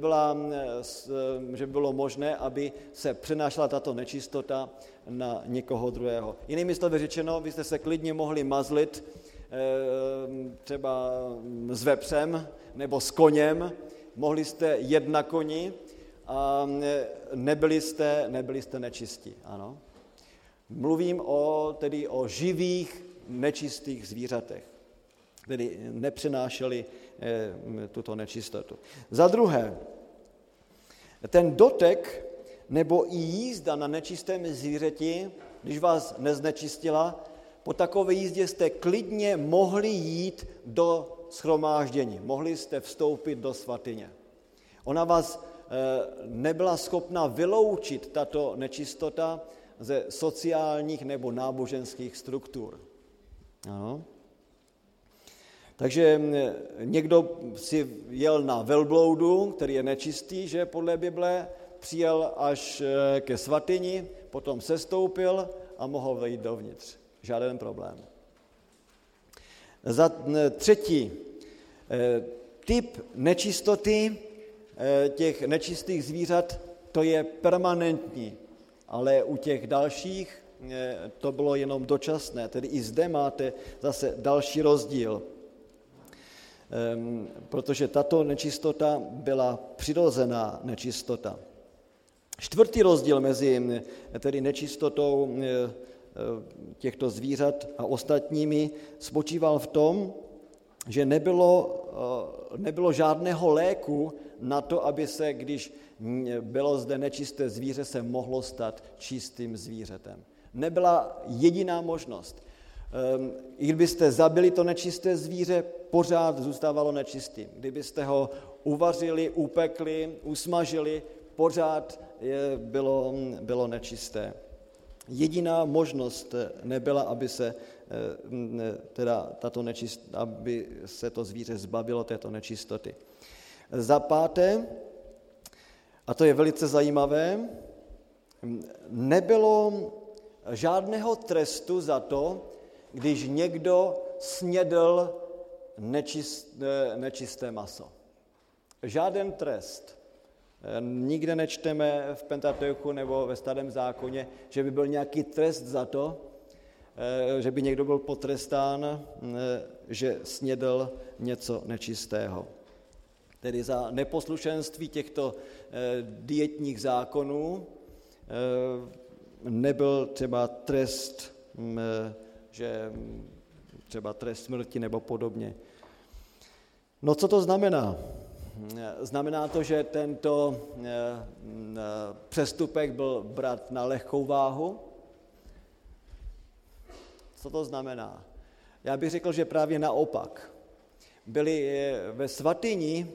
bylo možné, aby se přenášela tato nečistota na někoho druhého. Jinými slovy řečeno, byste se klidně mohli mazlit třeba s vepřem nebo s koněm, mohli jste jet na koni a nebyli jste nečistí, ano. Mluvím tedy o živých, nečistých zvířatech, tedy nepřenášeli tuto nečistotu. Za druhé, ten dotek nebo i jízda na nečistém zvířeti, když vás neznečistila, po takové jízdě jste klidně mohli jít do shromáždění, mohli jste vstoupit do svatyně. Ona vás nebyla schopna vyloučit, tato nečistota, ze sociálních nebo náboženských struktur. Ano. Takže někdo si jel na velbloudu, který je nečistý, že podle Bible, přijel až ke svatyni, potom sestoupil a mohl vejít dovnitř. Žádný problém. Za třetí, typ nečistoty těch nečistých zvířat, to je permanentní. Ale u těch dalších to bylo jenom dočasné, tedy i zde máte zase další rozdíl, protože tato nečistota byla přirozená nečistota. Čtvrtý rozdíl mezi tedy nečistotou těchto zvířat a ostatními spočíval v tom, že nebylo žádného léku na to, aby se, když bylo zde nečisté zvíře, se mohlo stát čistým zvířetem. Nebyla jediná možnost. I kdybyste zabili to nečisté zvíře, pořád zůstávalo nečistým. Kdybyste ho uvařili, upekli, usmažili, pořád bylo nečisté. Jediná možnost nebyla, aby se aby se to zvíře zbavilo této nečistoty. Za páté, a to je velice zajímavé, nebylo žádného trestu za to, když někdo snědl nečisté maso. Žádný trest. Nikde nečteme v Pentateuchu nebo ve Starém zákoně, že by byl nějaký trest za to, že by někdo byl potrestán, že snědl něco nečistého. Tedy za neposlušenství těchto dietních zákonů nebyl třeba trest, že třeba trest smrti nebo podobně. No co to znamená? Znamená to, že tento přestupek byl brát na lehkou váhu? Co to znamená? Já bych řekl, že právě naopak. Ve svatyni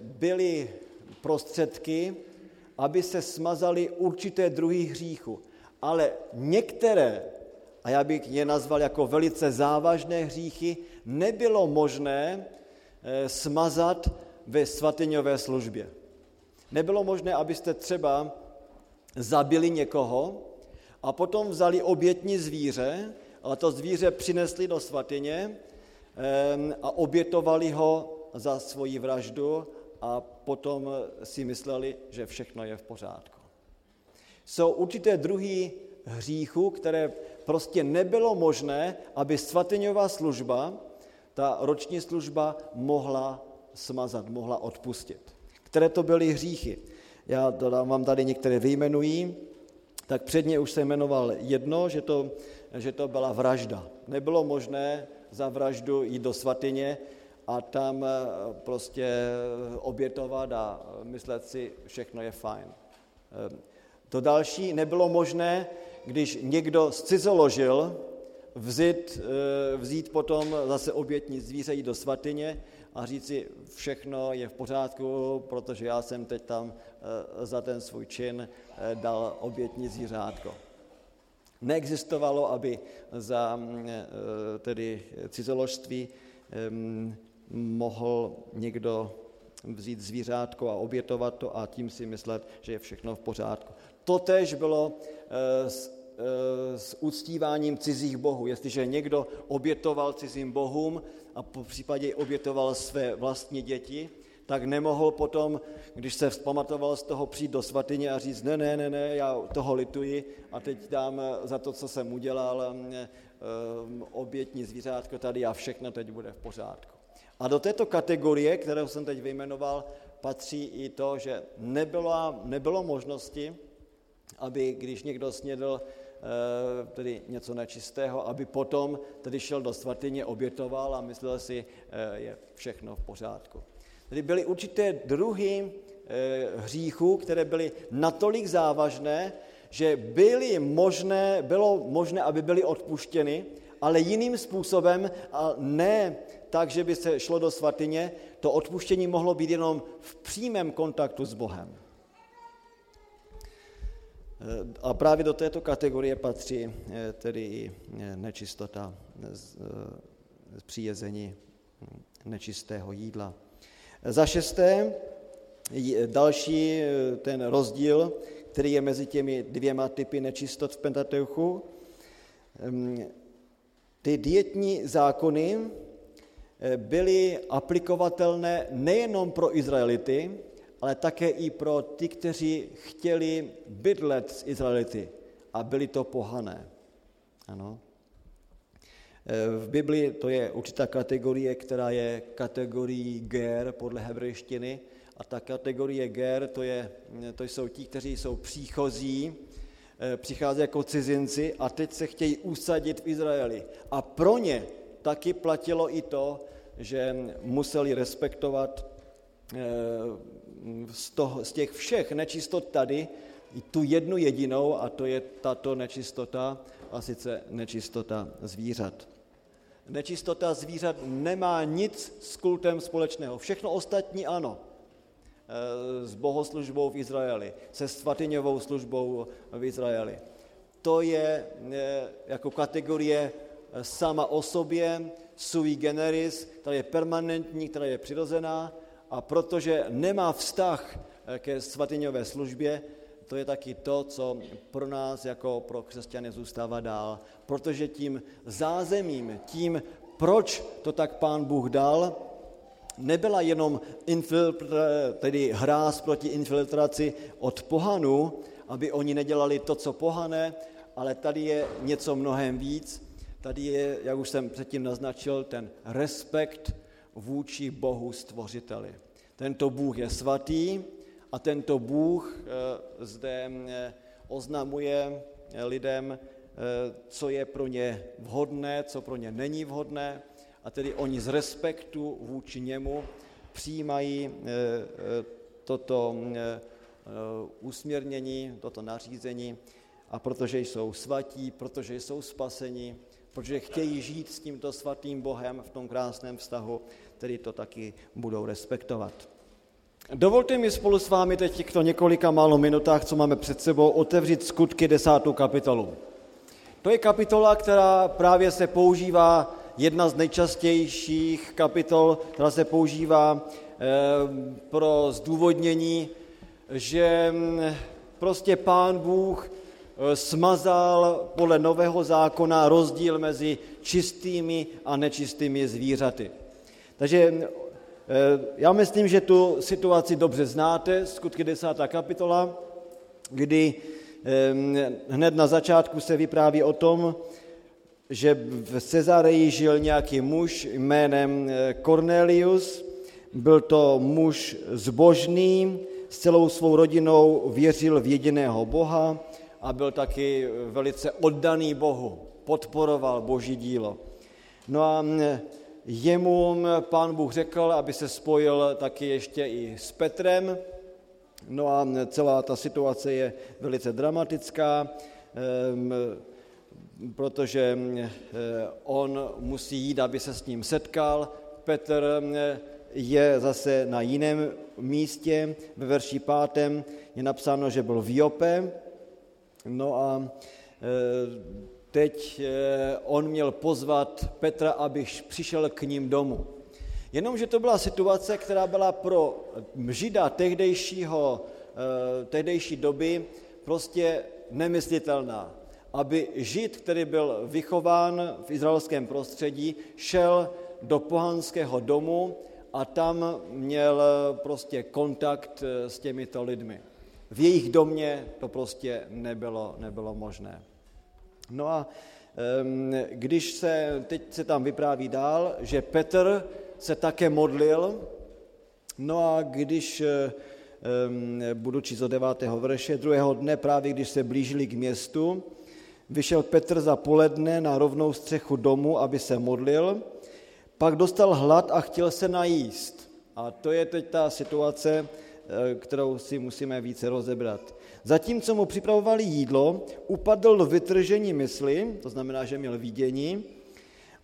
byly prostředky, aby se smazaly určité druhy hříchu. Ale některé, a já bych je nazval jako velice závažné hříchy, nebylo možné smazat ve svatyňové službě. Nebylo možné, abyste třeba zabili někoho a potom vzali obětní zvíře, ale to zvíře přinesli do svatyně a obětovali ho za svoji vraždu a potom si mysleli, že všechno je v pořádku. Jsou určité druhy hříchů, které prostě nebylo možné, aby svatyňová služba, ta roční služba, mohla smazat, mohla odpustit. Které to byly hříchy? Já vám tady některé vyjmenuji. Tak předně už jsem jmenoval jedno, že to byla vražda. Nebylo možné za vraždu jít do svatyně a tam prostě obětovat a myslet si, všechno je fajn. To další nebylo možné, když někdo zcizoložil, vzít potom zase obětní zvíře, jít do svatyně a říct si, všechno je v pořádku, protože já jsem teď tam za ten svůj čin dal obětní zvířátko. Neexistovalo, aby za tedy cizoložství mohl někdo vzít zvířátko a obětovat to a tím si myslet, že je všechno v pořádku. Totéž bylo s uctíváním cizích bohů. Jestliže někdo obětoval cizím bohům a po případě obětoval své vlastní děti, tak nemohl potom, když se vzpamatoval z toho, přijít do svatyně a říct, ne, já toho lituji a teď dám za to, co jsem udělal, obětní zvířátko tady a všechno teď bude v pořádku. A do této kategorie, kterou jsem teď vyjmenoval, patří i to, že nebylo možnosti, aby když někdo snědl tedy něco nečistého, aby potom tedy šel do svatyně, obětoval a myslel si, je všechno v pořádku. Tedy byly určité druhy hříchů, které byly natolik závažné, že bylo možné, aby byly odpuštěny, ale jiným způsobem a ne tak, že by se šlo do svatyně. To odpuštění mohlo být jenom v přímém kontaktu s Bohem. A právě do této kategorie patří tedy i nečistota z příjezení nečistého jídla. Za šesté, další ten rozdíl, který je mezi těmi dvěma typy nečistot v Pentateuchu. Ty dietní zákony byly aplikovatelné nejenom pro Izraelity, ale také i pro ty, kteří chtěli bydlet s Izraelity a byli to pohané. Ano. V Biblii to je určitá kategorie, která je kategorií ger podle hebrejštiny a ta kategorie ger to jsou ti, kteří jsou příchozí, přichází jako cizinci a teď se chtějí usadit v Izraeli. A pro ně taky platilo i to, že museli respektovat z těch všech nečistot tady tu jednu jedinou a to je tato nečistota a sice nečistota zvířat. Nečistota zvířat nemá nic s kultem společného. Všechno ostatní ano. S bohoslužbou v Izraeli, se svatyňovou službou v Izraeli. To je jako kategorie sama o sobě, sui generis, která je permanentní, která je přirozená a protože nemá vztah ke svatyňové službě, to je taky to, co pro nás jako pro křesťany zůstává dál. Protože tím zázemím, tím, proč to tak Pán Bůh dal, nebyla jenom tedy hráz proti infiltraci od pohanů, aby oni nedělali to, co pohané, ale tady je něco mnohem víc. Tady je, jak už jsem předtím naznačil, ten respekt vůči Bohu Stvořiteli. Tento Bůh je svatý a tento Bůh zde oznamuje lidem, co je pro ně vhodné, co pro ně není vhodné, a tedy oni z respektu vůči němu přijímají toto usměrnění, toto nařízení a protože jsou svatí, protože jsou spaseni, protože chtějí žít s tímto svatým Bohem v tom krásném vztahu, tedy to taky budou respektovat. Dovolte mi spolu s vámi teď těchto několika málo minutách, co máme před sebou, otevřít Skutky 10. kapitolu. To je kapitola, která právě se používá, jedna z nejčastějších kapitol, která se používá pro zdůvodnění, že prostě Pán Bůh smazal podle Nového zákona rozdíl mezi čistými a nečistými zvířaty. Takže já myslím, že tu situaci dobře znáte, Skutky 10. kapitola, kdy hned na začátku se vypráví o tom, že v Cezareji žil nějaký muž jménem Kornelius, byl to muž zbožný, s celou svou rodinou věřil v jediného Boha a byl taky velice oddaný Bohu, podporoval Boží dílo. No a jemu Pán Bůh řekl, aby se spojil taky ještě i s Petrem, no a celá ta situace je velice dramatická, protože on musí jít, aby se s ním setkal. Petr je zase na jiném místě, ve verši 5. je napsáno, že byl v Jope. No a teď on měl pozvat Petra, aby přišel k ním domů. Jenomže to byla situace, která byla pro Žida tehdejší doby prostě nemyslitelná. Aby Žid, který byl vychován v izraelském prostředí, šel do pohanského domu a tam měl prostě kontakt s těmito lidmi. V jejich domě to prostě nebylo možné. No a teď se tam vypráví dál, že Petr se také modlil, no a když, budu číst od 9. verše, 2. dne, právě když se blížili k městu, vyšel Petr za poledne na rovnou střechu domu, aby se modlil, pak dostal hlad a chtěl se najíst. A to je teď ta situace, kterou si musíme více rozebrat. Zatímco mu připravovali jídlo, upadl do vytržení mysli, to znamená, že měl vidění,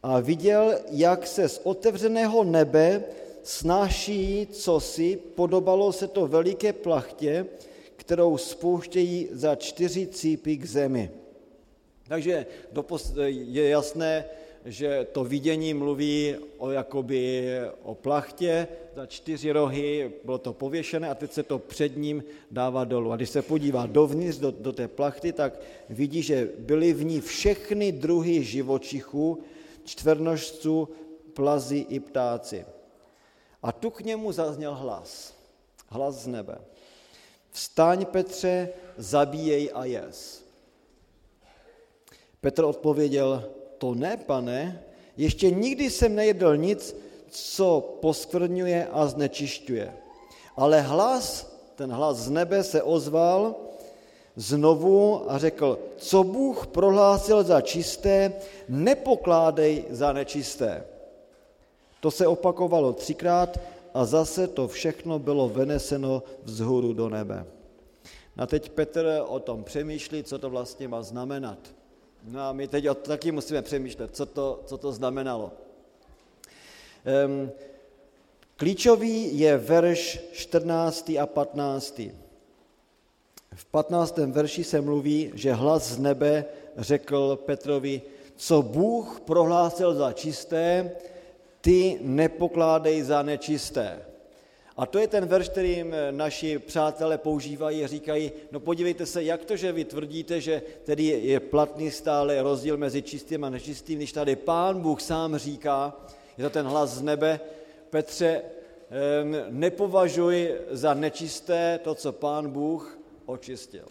a viděl, jak se z otevřeného nebe snáší cosi, podobalo se to veliké plachtě, kterou spouštějí za 4 cípy k zemi. Takže je jasné, že to vidění mluví o plachtě, za 4 rohy bylo to pověšené a teď se to před ním dává dolů. A když se podívá dovnitř do té plachty, tak vidí, že byly v ní všechny druhy živočichů, čtvernožců, plazy i ptáci. A tu k němu zazněl hlas z nebe. Vstaň, Petře, zabíjej a jez. Petr odpověděl, to ne, pane, ještě nikdy jsem nejedl nic, co poskvrňuje a znečišťuje. Ale ten hlas z nebe se ozval znovu a řekl, co Bůh prohlásil za čisté, nepokládej za nečisté. To se opakovalo 3krát a zase to všechno bylo vyneseno vzhůru do nebe. A teď Petr o tom přemýšlí, co to vlastně má znamenat. No a my teď taky musíme přemýšlet, co to znamenalo. Klíčový je verš 14. a 15. V 15. verši se mluví, že hlas z nebe řekl Petrovi, co Bůh prohlásil za čisté, ty nepokládej za nečisté. A to je ten verš, kterým naši přátelé používají a říkají, no podívejte se, jak to, že vy tvrdíte, že tedy je platný stále rozdíl mezi čistým a nečistým, když tady Pán Bůh sám říká, je to ten hlas z nebe, Petře, nepovažuj za nečisté to, co Pán Bůh očistil.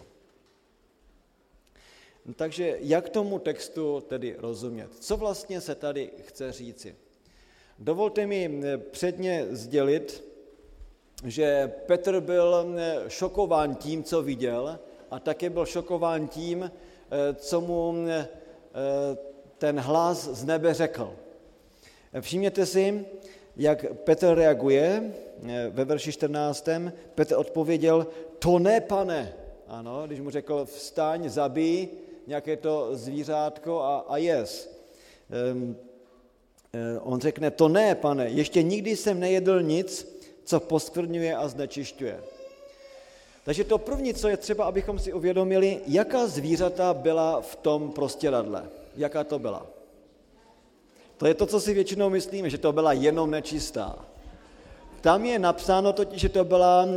Takže jak tomu textu tedy rozumět? Co vlastně se tady chce říci? Dovolte mi předně sdělit, že Petr byl šokován tím, co viděl, a také byl šokován tím, co mu ten hlas z nebe řekl. Všimněte si, jak Petr reaguje ve verši 14. Petr odpověděl, to ne, pane. Ano, když mu řekl, vstaň, zabij nějaké to zvířátko a jez. On řekne, to ne, pane, ještě nikdy jsem nejedl nic, co poskvrňuje a znečišťuje. Takže to první, co je třeba, abychom si uvědomili, jaká zvířata byla v tom prostěradle. Jaká to byla? To je to, co si většinou myslíme, že to byla jenom nečistá. Tam je napsáno totiž, že to byla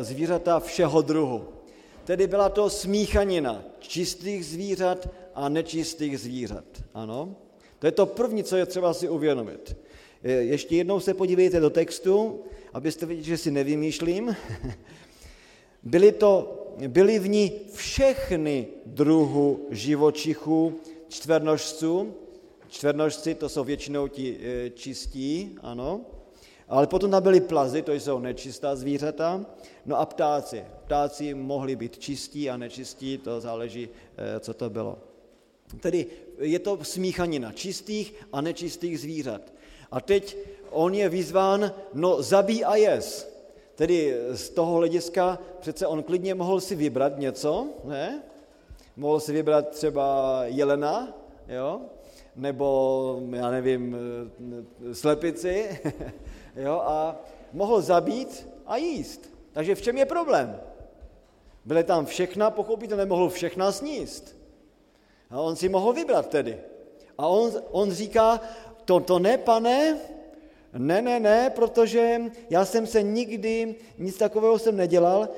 zvířata všeho druhu. Tedy byla to smíchanina čistých zvířat a nečistých zvířat. Ano? To je to první, co je třeba si uvědomit. Ještě jednou se podívejte do textu, abyste viděli, že si nevymýšlím. Byly v ní všechny druhu živočichů, čtvernožců. Čtvernožci to jsou většinou ti čistí, ano. Ale potom tam byly plazy, to jsou nečistá zvířata. No a ptáci. Ptáci mohli být čistí a nečistí, to záleží, co to bylo. Tedy je to smíchanina čistých a nečistých zvířat. A teď on je vyzván, no zabij a jez. Tedy z toho hlediska přece on klidně mohl si vybrat něco, ne? Mohl si vybrat třeba jelena, jo? Nebo, já nevím, slepici, jo? A mohl zabít a jíst. Takže v čem je problém? Byly tam všechna, pochopíte, nemohl všechna sníst. A on si mohl vybrat tedy. A on říká, to ne, pane, Ne, protože já jsem se nikdy, nic takového jsem nedělal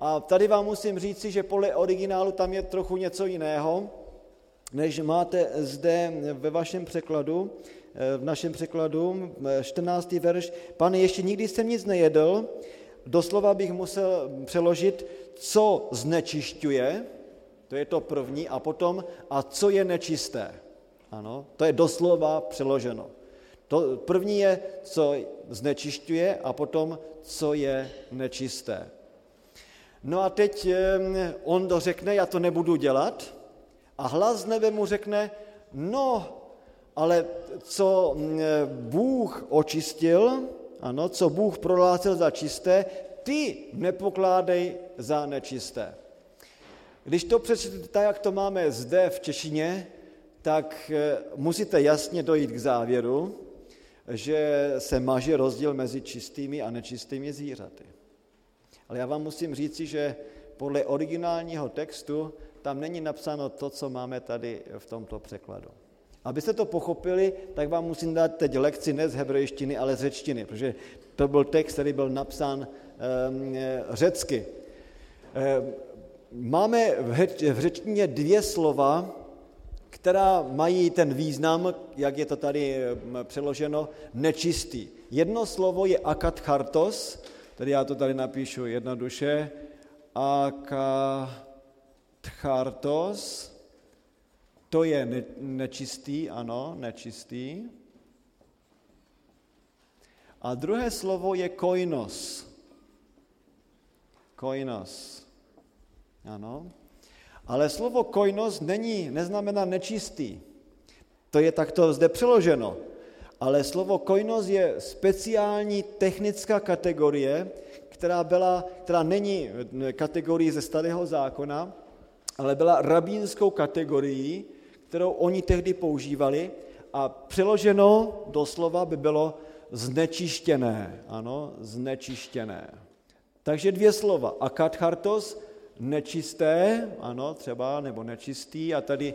a tady vám musím říci, že podle originálu tam je trochu něco jiného, než máte zde ve vašem překladu, v našem překladu, 14. verš. Pane, ještě nikdy jsem nic nejedl, doslova bych musel přeložit, co znečišťuje, to je to první, a potom, a co je nečisté. Ano, to je doslova přeloženo. To první je, co znečišťuje a potom, co je nečisté. No a teď on to řekne, já to nebudu dělat a hlas z nebe mu řekne, no, ale co Bůh očistil, ano, co Bůh prohlásil za čisté, ty nepokládej za nečisté. Když to přečtete tak, jak to máme zde v češtině, tak musíte jasně dojít k závěru, že se maže rozdíl mezi čistými a nečistými zvířaty. Ale já vám musím říci, že podle originálního textu tam není napsáno to, co máme tady v tomto překladu. Abyste to pochopili, tak vám musím dát teď lekci ne z hebrejštiny, ale z řečtiny, protože to byl text, který byl napsán řecky. Máme v řečtině dvě slova, která mají ten význam, jak je to tady přeloženo, nečistý. Jedno slovo je akathartos, tedy já to tady napíšu jednoduše, akathartos, to je nečistý, ano, nečistý. A druhé slovo je koinos. Koinos, ano. Ale slovo koinos neznamená nečistý. To je takto zde přeloženo. Ale slovo koinos je speciální technická kategorie, která není kategorií ze Starého zákona, ale byla rabínskou kategorií, kterou oni tehdy používali a přeloženo doslova by bylo znečištěné. Ano, znečištěné. Takže dvě slova. Akathartos, nečisté, ano, třeba, nebo nečistý, a tady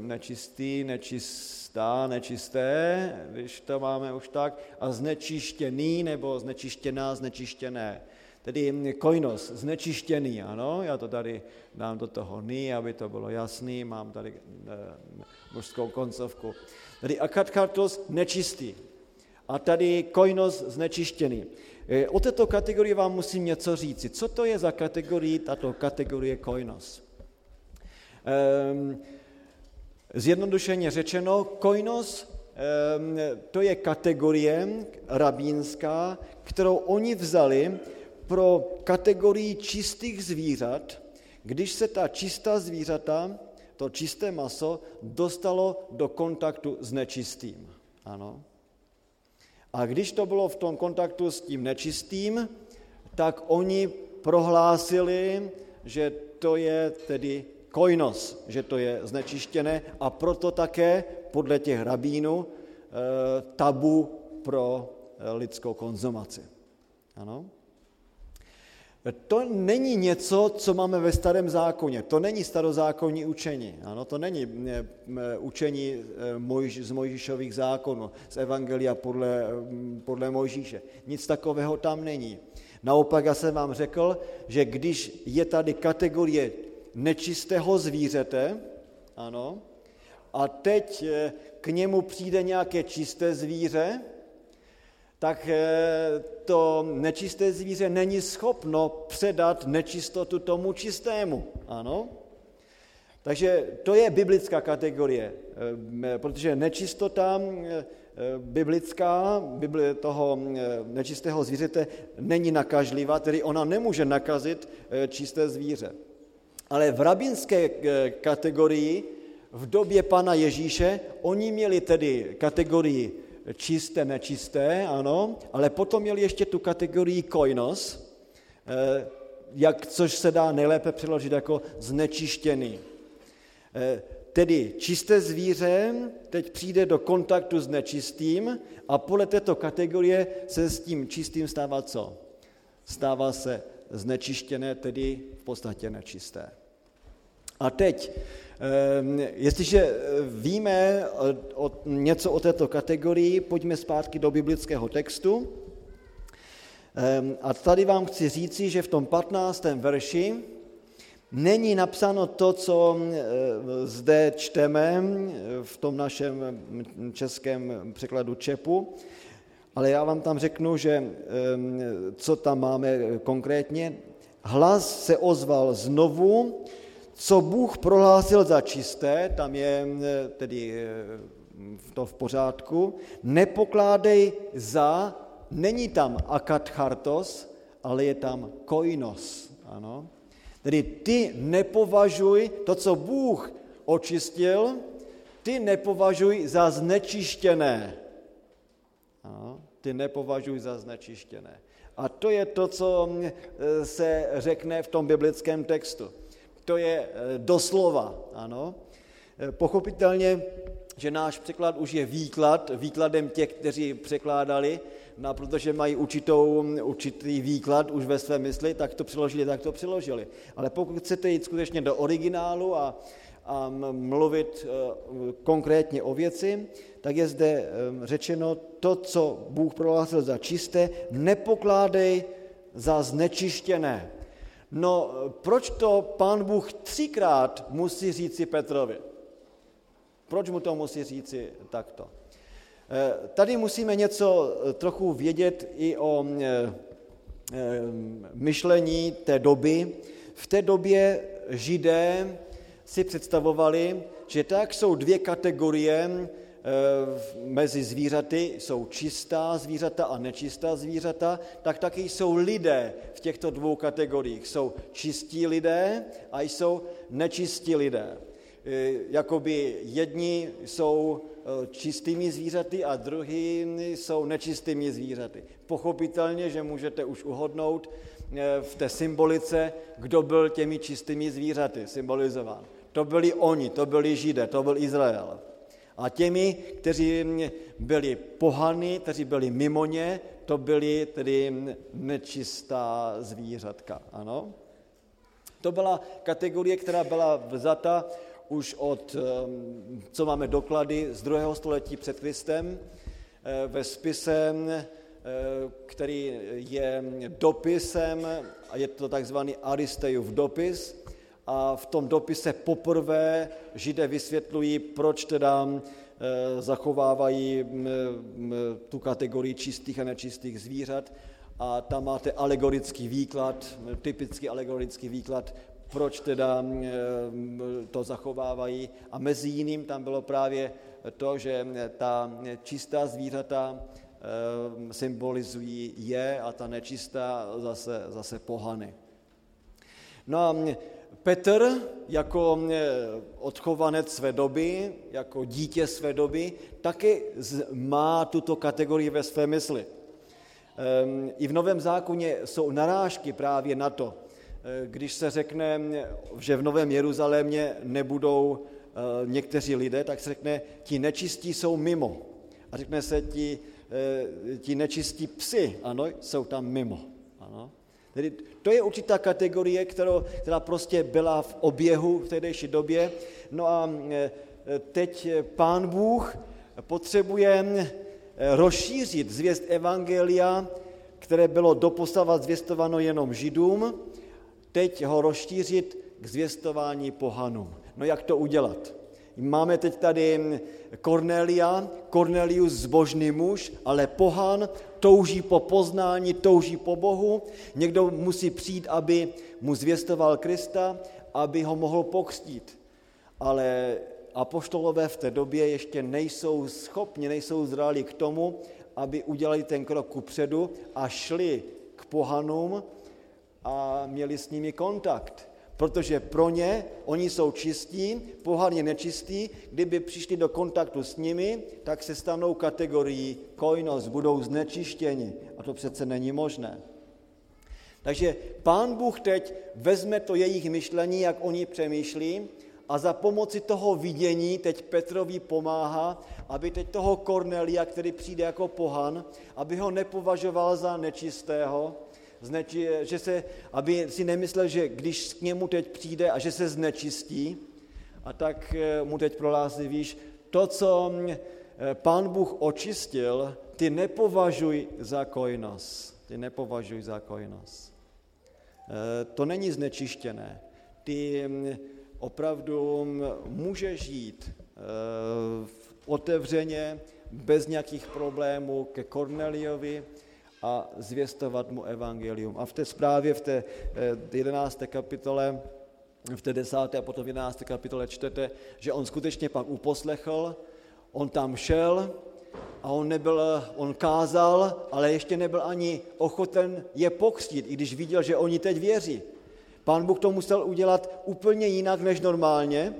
nečistý, nečistá, nečisté, když to máme už tak, a znečištěný, nebo znečištěná, znečištěné. Tedy koinos, znečištěný, ano, já to tady dám do toho ní, aby to bylo jasný, mám tady mužskou koncovku. Tady akathartos, nečistý, a tady koinos, znečištěný. O této kategorii vám musím něco říci. Co to je za kategorii, tato kategorie koinos? Zjednodušeně řečeno, koinos to je kategorie rabínská, kterou oni vzali pro kategorii čistých zvířat, když se ta čistá zvířata, to čisté maso, dostalo do kontaktu s nečistým. Ano. A když to bylo v tom kontaktu s tím nečistým, tak oni prohlásili, že to je tedy koinos, že to je znečištěné a proto také podle těch rabínů tabu pro lidskou konzumaci. Ano? To není něco, co máme ve Starém zákoně. To není starozákonní učení. Ano, to není učení z Mojžíšových zákonů, z Evangelia podle Mojžíše. Nic takového tam není. Naopak já jsem vám řekl, že když je tady kategorie nečistého zvířete, ano, a teď k němu přijde nějaké čisté zvíře, tak to nečisté zvíře není schopno předat nečistotu tomu čistému. Ano? Takže to je biblická kategorie, protože nečistota biblická toho nečistého zvířete není nakažlivá, tedy ona nemůže nakazit čisté zvíře. Ale v rabínské kategorii v době pana Ježíše oni měli tedy kategorii čisté, nečisté, ano, ale potom měli ještě tu kategorii koinos, což se dá nejlépe přeložit jako znečištěný. Tedy čisté zvíře teď přijde do kontaktu s nečistým a podle této kategorie se s tím čistým stává co? Stává se znečištěné, tedy v podstatě nečisté. A teď, jestliže víme něco o této kategorii, pojďme zpátky do biblického textu. A tady vám chci říci, že v tom 15. verši není napsáno to, co zde čteme v tom našem českém překladu ČEPu, ale já vám tam řeknu, že co tam máme konkrétně. Hlas se ozval znovu, co Bůh prohlásil za čisté, tam je tedy to v pořádku, nepokládej za, není tam akathartos, ale je tam koinos, ano. Tedy ty nepovažuj to, co Bůh očistil, ty nepovažuj za znečištěné. Ano, ty nepovažuj za znečištěné. A to je to, co se řekne v tom biblickém textu. To je doslova, ano. Pochopitelně, že náš překlad už je výkladem těch, kteří překládali, no, protože mají určitý výklad už ve své mysli, tak to přiložili. Ale pokud chcete jít skutečně do originálu a mluvit konkrétně o věci, tak je zde řečeno to, co Bůh prohlásil za čisté, nepokládej za znečištěné. No, proč to Pán Bůh třikrát musí říci Petrovi? Proč mu to musí říci takto? Tady musíme něco trochu vědět i o myšlení té doby. V té době Židé si představovali, že tak jsou dvě kategorie mezi zvířaty, jsou čistá zvířata a nečistá zvířata, tak taky jsou lidé v těchto dvou kategoriích. Jsou čistí lidé a jsou nečistí lidé. Jakoby jedni jsou čistými zvířaty a druhý jsou nečistými zvířaty. Pochopitelně, že můžete už uhodnout v té symbolice, kdo byl těmi čistými zvířaty symbolizován. To byli oni, to byli Židé, to byl Izrael. A těmi, kteří byli pohany, kteří byli mimo ně, to byli tedy nečistá zvířatka. Ano? To byla kategorie, která byla vzata už od, co máme doklady, z 2. století před Kristem, ve spise, který je dopisem, a je to takzvaný Aristejův dopis, a v tom dopise poprvé Židé vysvětlují, proč teda zachovávají tu kategorii čistých a nečistých zvířat, a tam máte alegorický výklad, typický alegorický výklad, proč teda to zachovávají. A mezi jiným tam bylo právě to, že ta čistá zvířata symbolizují je a ta nečistá zase pohany. No a Petr jako odchovanec své doby, jako dítě své doby, taky má tuto kategorii ve své mysli. I v Novém zákoně jsou narážky právě na to, když se řekne, že v Novém Jeruzalémě nebudou někteří lidé, tak se řekne, ti nečistí jsou mimo. A řekne se, ti nečistí psi, ano, jsou tam mimo. Ano. Tedy to je určitá kategorie, která prostě byla v oběhu v tehdejší době. No a teď Pán Bůh potřebuje rozšířit zvěst evangelia, které bylo doposavad zvěstováno jenom Židům, teď ho rozšířit k zvěstování pohanům. No jak to udělat? Máme teď tady Kornelia, Kornelius zbožný muž, ale pohan, touží po poznání, touží po Bohu. Někdo musí přijít, aby mu zvěstoval Krista, aby ho mohl pokřtít. Ale apoštolové v té době ještě nejsou schopni, nejsou zralí k tomu, aby udělali ten krok kupředu a šli k pohanům a měli s nimi kontakt. Protože pro ně oni jsou čistí, pohan je nečistý, kdyby přišli do kontaktu s nimi, tak se stanou kategorií koinos, budou znečištěni. A to přece není možné. Takže Pán Bůh teď vezme to jejich myšlení, jak oni přemýšlí, a za pomoci toho vidění teď Petrovi pomáhá, aby teď toho Kornelia, který přijde jako pohan, aby ho nepovažoval za nečistého, Značí, že se, aby si nemyslel, že když k němu teď přijde a že se znečistí, a tak mu teď prohlásí, víš, to, co Pán Bůh očistil, ty nepovažuj za kojnost. Ty nepovažuj za kojnost. To není znečištěné. Ty opravdu můžeš žít otevřeně, bez nějakých problémů ke Korneliovi a zvěstovat mu evangelium. A v té zprávě, v té 11. kapitole, v té 10. a potom 11. kapitole čtete, že on skutečně Pán uposlechl, on tam šel a on kázal, ale ještě nebyl ani ochoten je pokřtít, i když viděl, že oni teď věří. Pán Bůh to musel udělat úplně jinak než normálně,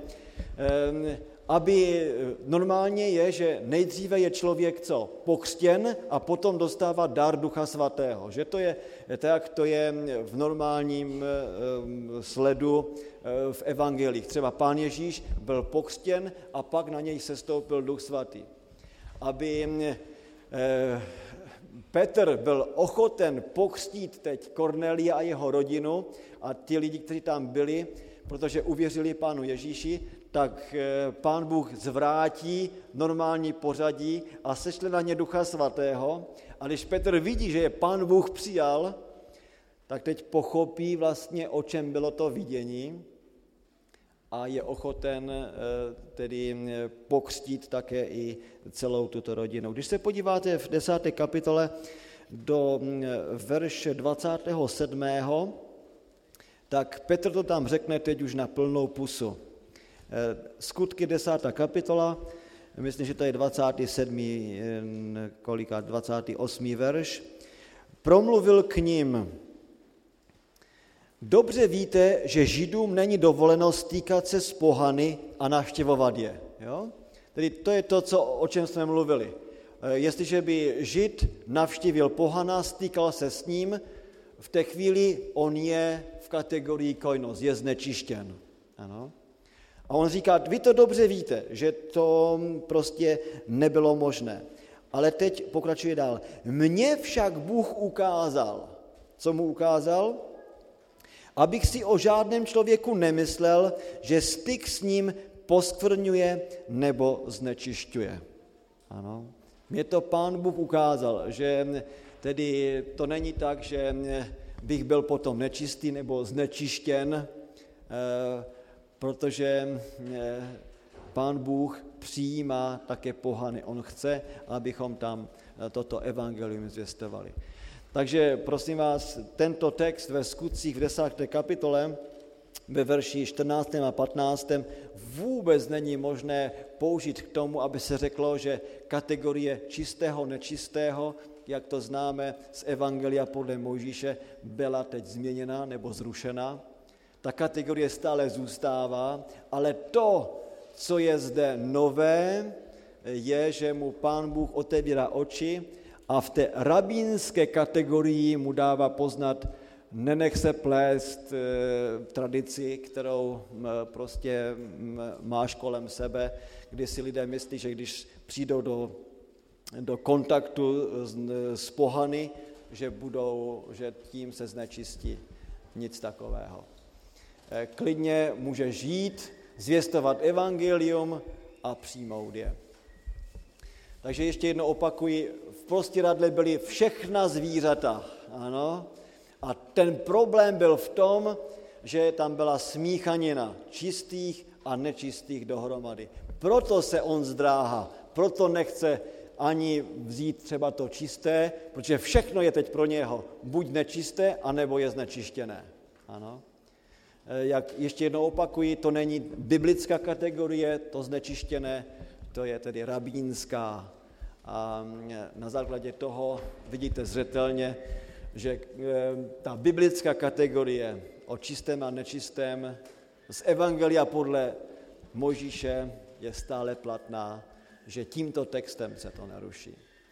aby normálně je, že nejdříve je člověk co? Pokřtěn a potom dostává dar Ducha Svatého. Že to je tak, to je v normálním sledu v evangelích. Třeba Pán Ježíš byl pokřtěn a pak na něj sestoupil Duch Svatý. Aby Petr byl ochoten pokřtít teď Kornelia a jeho rodinu a ti lidi, kteří tam byli, protože uvěřili Pánu Ježíši, tak Pán Bůh zvrátí normální pořadí a sešle na ně Ducha Svatého. A když Petr vidí, že je Pán Bůh přijal, tak teď pochopí vlastně, o čem bylo to vidění a je ochoten tedy pokřtít také i celou tuto rodinu. Když se podíváte v 10. kapitole do verše 27., tak Petr to tam řekne teď už na plnou pusu. Skutky 10. kapitola, myslím, že to je 28. verš. Promluvil k nim. Dobře víte, že Židům není dovoleno stýkat se s pohany a navštěvovat je. Jo? Tedy to je to, o čem jsme mluvili. Jestliže by Žid navštívil pohana, stýkal se s ním, v té chvíli on je v kategorii kojnost, je znečištěn. Ano. A on říká, vy to dobře víte, že to prostě nebylo možné. Ale teď pokračuje dál. Mně však Bůh ukázal. Co mu ukázal? Abych si o žádném člověku nemyslel, že styk s ním poskvrňuje nebo znečišťuje. Ano. Mně to Pán Bůh ukázal, že tedy to není tak, že bych byl potom nečistý nebo znečištěn, protože Pán Bůh přijímá také pohany. On chce, abychom tam toto evangelium zvěstovali. Takže prosím vás, tento text ve Skutcích v 10. kapitole ve verši 14. a 15. vůbec není možné použít k tomu, aby se řeklo, že kategorie čistého, nečistého, jak to známe z evangelia podle Mojžíše, byla teď změněna nebo zrušena. Ta kategorie stále zůstává, ale to, co je zde nové, je, že mu Pán Bůh otevírá oči a v té rabínské kategorii mu dává poznat, nenech se plést tradici, kterou prostě máš kolem sebe, kdy si lidé myslí, že když přijdou do kontaktu s pohany, že tím se znečistí. Nic takového. Klidně může žít, zvěstovat evangelium a přijmout je. Takže ještě jednou opakuji, v prostěradle byly všechna zvířata. Ano. A ten problém byl v tom, že tam byla smíchanina čistých a nečistých dohromady. Proto se on zdráhá, proto nechce ani vzít třeba to čisté, protože všechno je teď pro něho buď nečisté, anebo je znečištěné. Ano. Jak ještě jednou opakuji, to není biblická kategorie, to znečištěné, to je tedy rabínská. A na základě toho vidíte zřetelně, že ta biblická kategorie o čistém a nečistém z evangelia podle Mojžíše je stále platná, že tímto textem se to naruší.